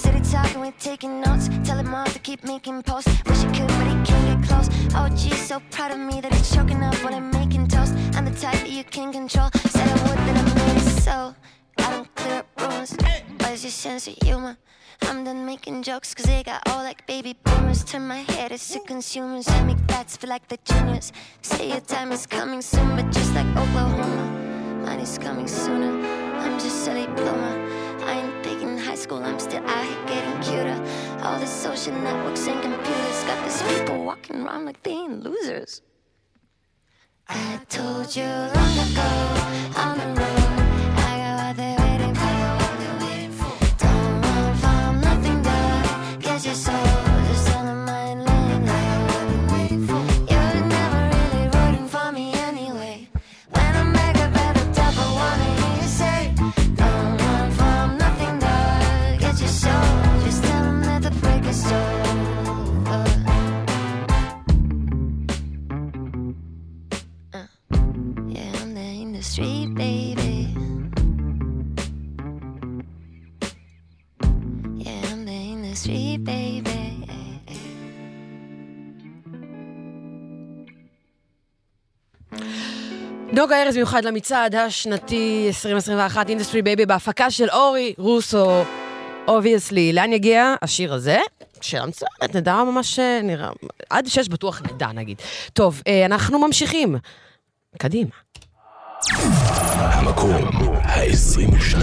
City talking, we're taking notes. Tell him all to keep making posts. Wish he could, but he can't get close. Oh geez, so proud of me that he's choking up when I'm making toast. I'm the type that you can control. Said I would, then I made it so I don't clear up rumors. Where's your sense of humor? I'm done making jokes cause they got all like baby boomers. Turn my head as to consumers. I make bats for like the juniors. Say your time is coming soon, but just like Oklahoma, mine is coming sooner. I'm just a late bloomer. I ain't big in high school, I'm still out here getting cuter. All the social networks and computers got these people walking around like they ain't losers. I told you long ago on the road. the street, baby. Yeah, I'm in the street, baby. נוגה ארז מיוחד למצעד השנתי 2021 אינדסטרי בייבי בהפקה של אורי רוסו. Obviously, לאן יגיע השיר הזה? שאלה מצוינת, נדע ממש נראה, עד 6 בטוח נדע נגיד. טוב, אנחנו ממשיכים. קדימה. המקום ה-22.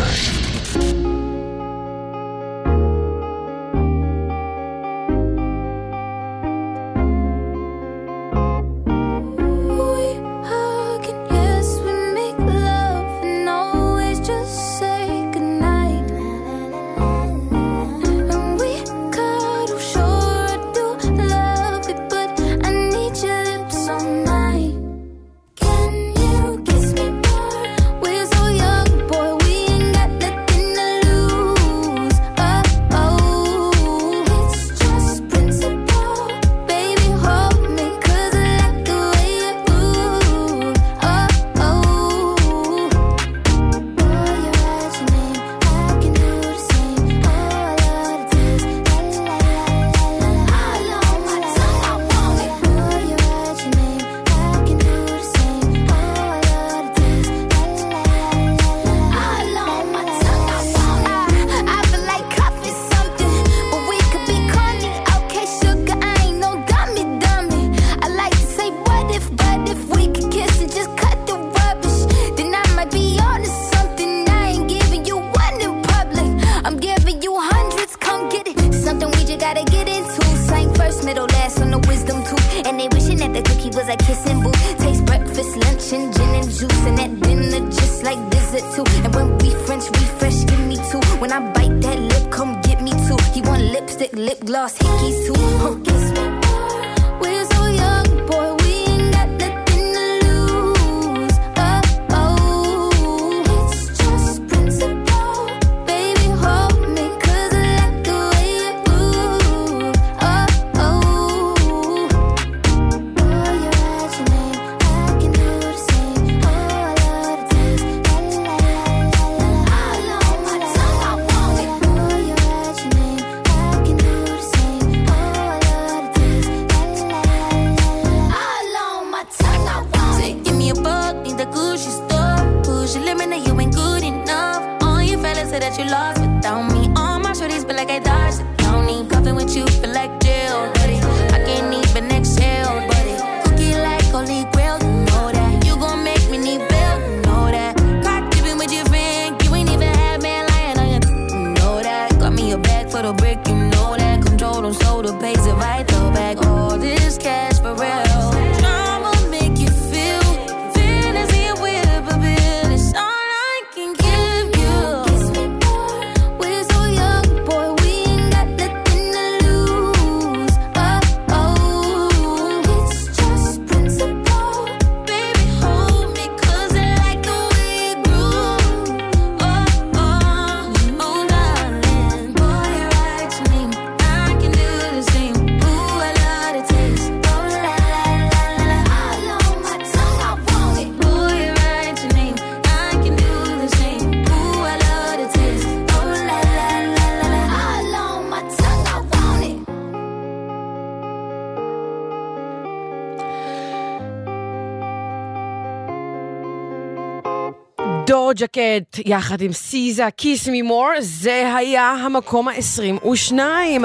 דוג'ה קאט יחד עם סיזה, Kiss Me More, זה היה המקום ה-22.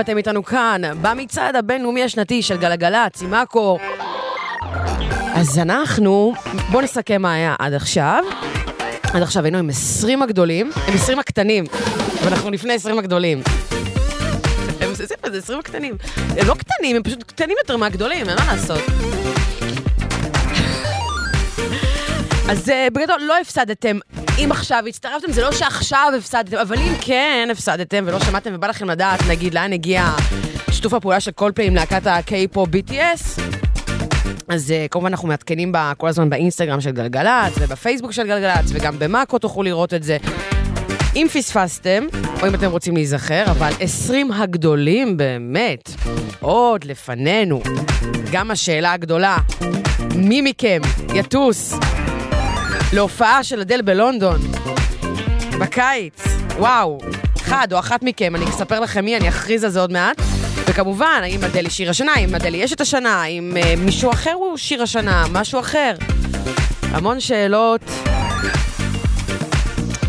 אתם איתנו כאן, במצעד הבינלאומי השנתי של גלגלצ, מאקו. אז אנחנו, בואו נסכם מה היה עד עכשיו. עד עכשיו היינו עם 20 הגדולים, עם 20 הקטנים, ואנחנו לפני 20 הגדולים. זה 20 הקטנים. הם לא קטנים, הם פשוט קטנים יותר מהגדולים, אין מה לעשות. אז בגדול, לא הפסדתם. אם עכשיו הצטרפתם, זה לא שעכשיו הפסדתם, אבל אם כן הפסדתם ולא שמעתם ובא לכם לדעת, נגיד לאן הגיע שיתוף הפעולה של Coldplay עם להקת ה-K-Pop BTS, אז כמובן אנחנו מעדכנים כל הזמן באינסטגרם של גלגלצ ובפייסבוק של גלגלצ וגם במאקו תוכלו לראות את זה. אם פספסתם, או אם אתם רוצים להיזכר, אבל 20 הגדולים באמת עוד לפנינו. גם השאלה הגדולה, מי מכם יטוס להופעה של אדל בלונדון בקיץ. וואו, אחד או אחת מכם, אני אספר לכם מי, אני אכריז על זה עוד מעט. וכמובן, האם אדל היא שיר השנה, אם אדל היא אשת השנה, אם מישהו אחר הוא שיר השנה, משהו אחר. המון שאלות.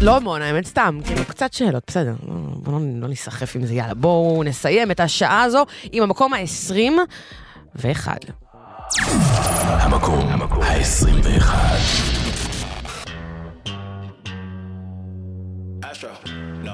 לא המון, האמת סתם, כאילו קצת שאלות, בסדר. בואו לא נסחף עם זה, יאללה. בואו נסיים את השעה הזו עם המקום ה-21. המקום ה-21. Astro, no.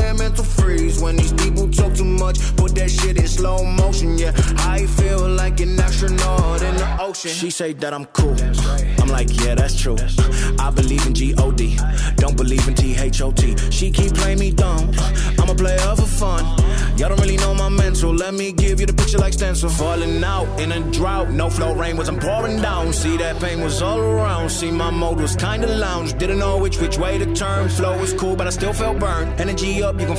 that mental freeze. When these people talk too much, put that shit in slow motion. Yeah, I feel like an astronaut in the ocean. She say that I'm cool. That's right. I'm like, yeah, that's true. That's true. I believe in God. Don't believe in THOT. She keep playing me dumb. I'm a player for fun. Y'all don't really know my mental. Let me give you the picture like stencil. Falling out in a drought. No flow rain wasn't pouring down. See that pain was all around. See my mode was kinda lounge. Didn't know which way to turn. Flow was cool but I still felt burned. Energy up, you can